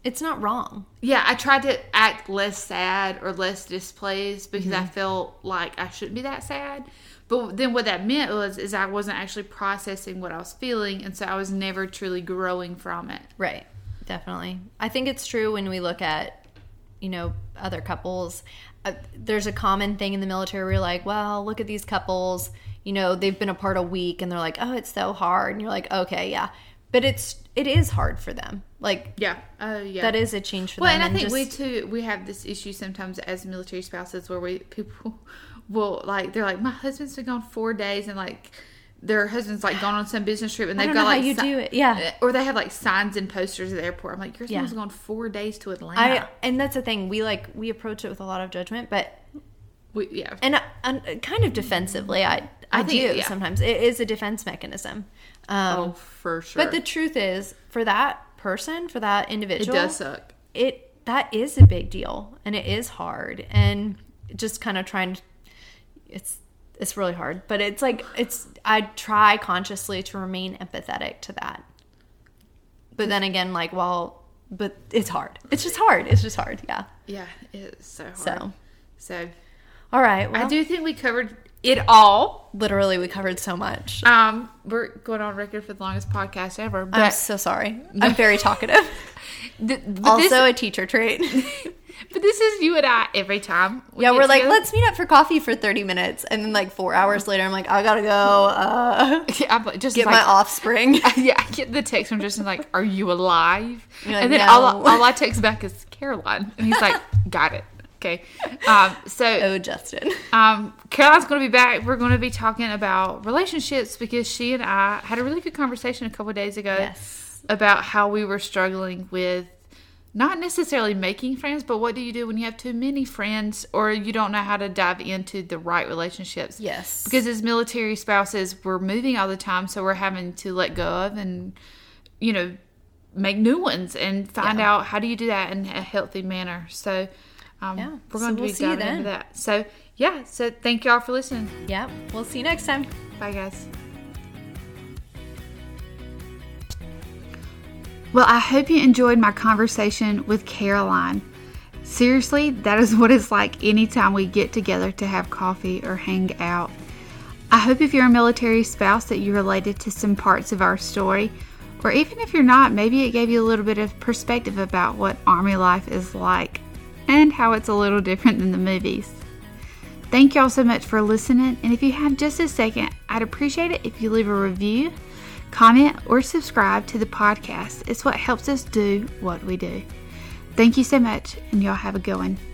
it's not wrong. Yeah, I tried to act less sad or less displeased because I felt like I shouldn't be that sad. But then what that meant was I wasn't actually processing what I was feeling, and so I was never truly growing from it. Right. Definitely. I think it's true when we look at, you know, other couples. There's a common thing in the military where you're like, well, look at these couples, you know, they've been apart a week and they're like, oh, it's so hard. And you're like, okay, yeah. But it is hard for them. Like, that is a change for them. Well, and I think we have this issue sometimes as military spouses where people will, like, they're like, my husband's been gone 4 days, and like, their husband's like gone on some business trip, and they've got like, how you do it, or they have like signs and posters at the airport. I'm like, your son's gone 4 days to Atlanta, and that's the thing. We approach it with a lot of judgment, but and kind of defensively. I think sometimes it is a defense mechanism. Oh, for sure. But the truth is, for that person, for that individual, it does suck. That is a big deal, and it is hard, and just kind of trying to. It's really hard, but it's like, I try consciously to remain empathetic to that. But then again, like, but it's hard. It's just hard. Yeah. Yeah. It's so hard. So. All right. Well, I do think we covered it all. Literally, we covered so much. We're going on record for the longest podcast ever. But I'm so sorry. I'm very talkative. A teacher trait. But this is you and I every time. We're like, let's meet up for coffee for 30 minutes. And then like 4 hours later, I'm like, I gotta go just get my offspring. Yeah, I get the text from Justin like, are you alive? Like, and then all I text back is Caroline. And he's like, got it. Okay. Justin. Caroline's going to be back. We're going to be talking about relationships, because she and I had a really good conversation a couple of days ago about how we were struggling with not necessarily making friends, but what do you do when you have too many friends, or you don't know how to dive into the right relationships? Yes. Because as military spouses, we're moving all the time, so we're having to let go of and, you know, make new ones and find out how do you do that in a healthy manner. So we're going to be diving into that. So, so thank y'all for listening. Yeah, we'll see you next time. Bye, guys. Well, I hope you enjoyed my conversation with Caroline. Seriously, that is what it's like anytime we get together to have coffee or hang out. I hope if you're a military spouse that you related to some parts of our story, or even if you're not, maybe it gave you a little bit of perspective about what Army life is like and how it's a little different than the movies. Thank y'all so much for listening, and if you have just a second, I'd appreciate it if you leave a review, comment, or subscribe to the podcast. It's what helps us do what we do. Thank you so much, and y'all have a good one.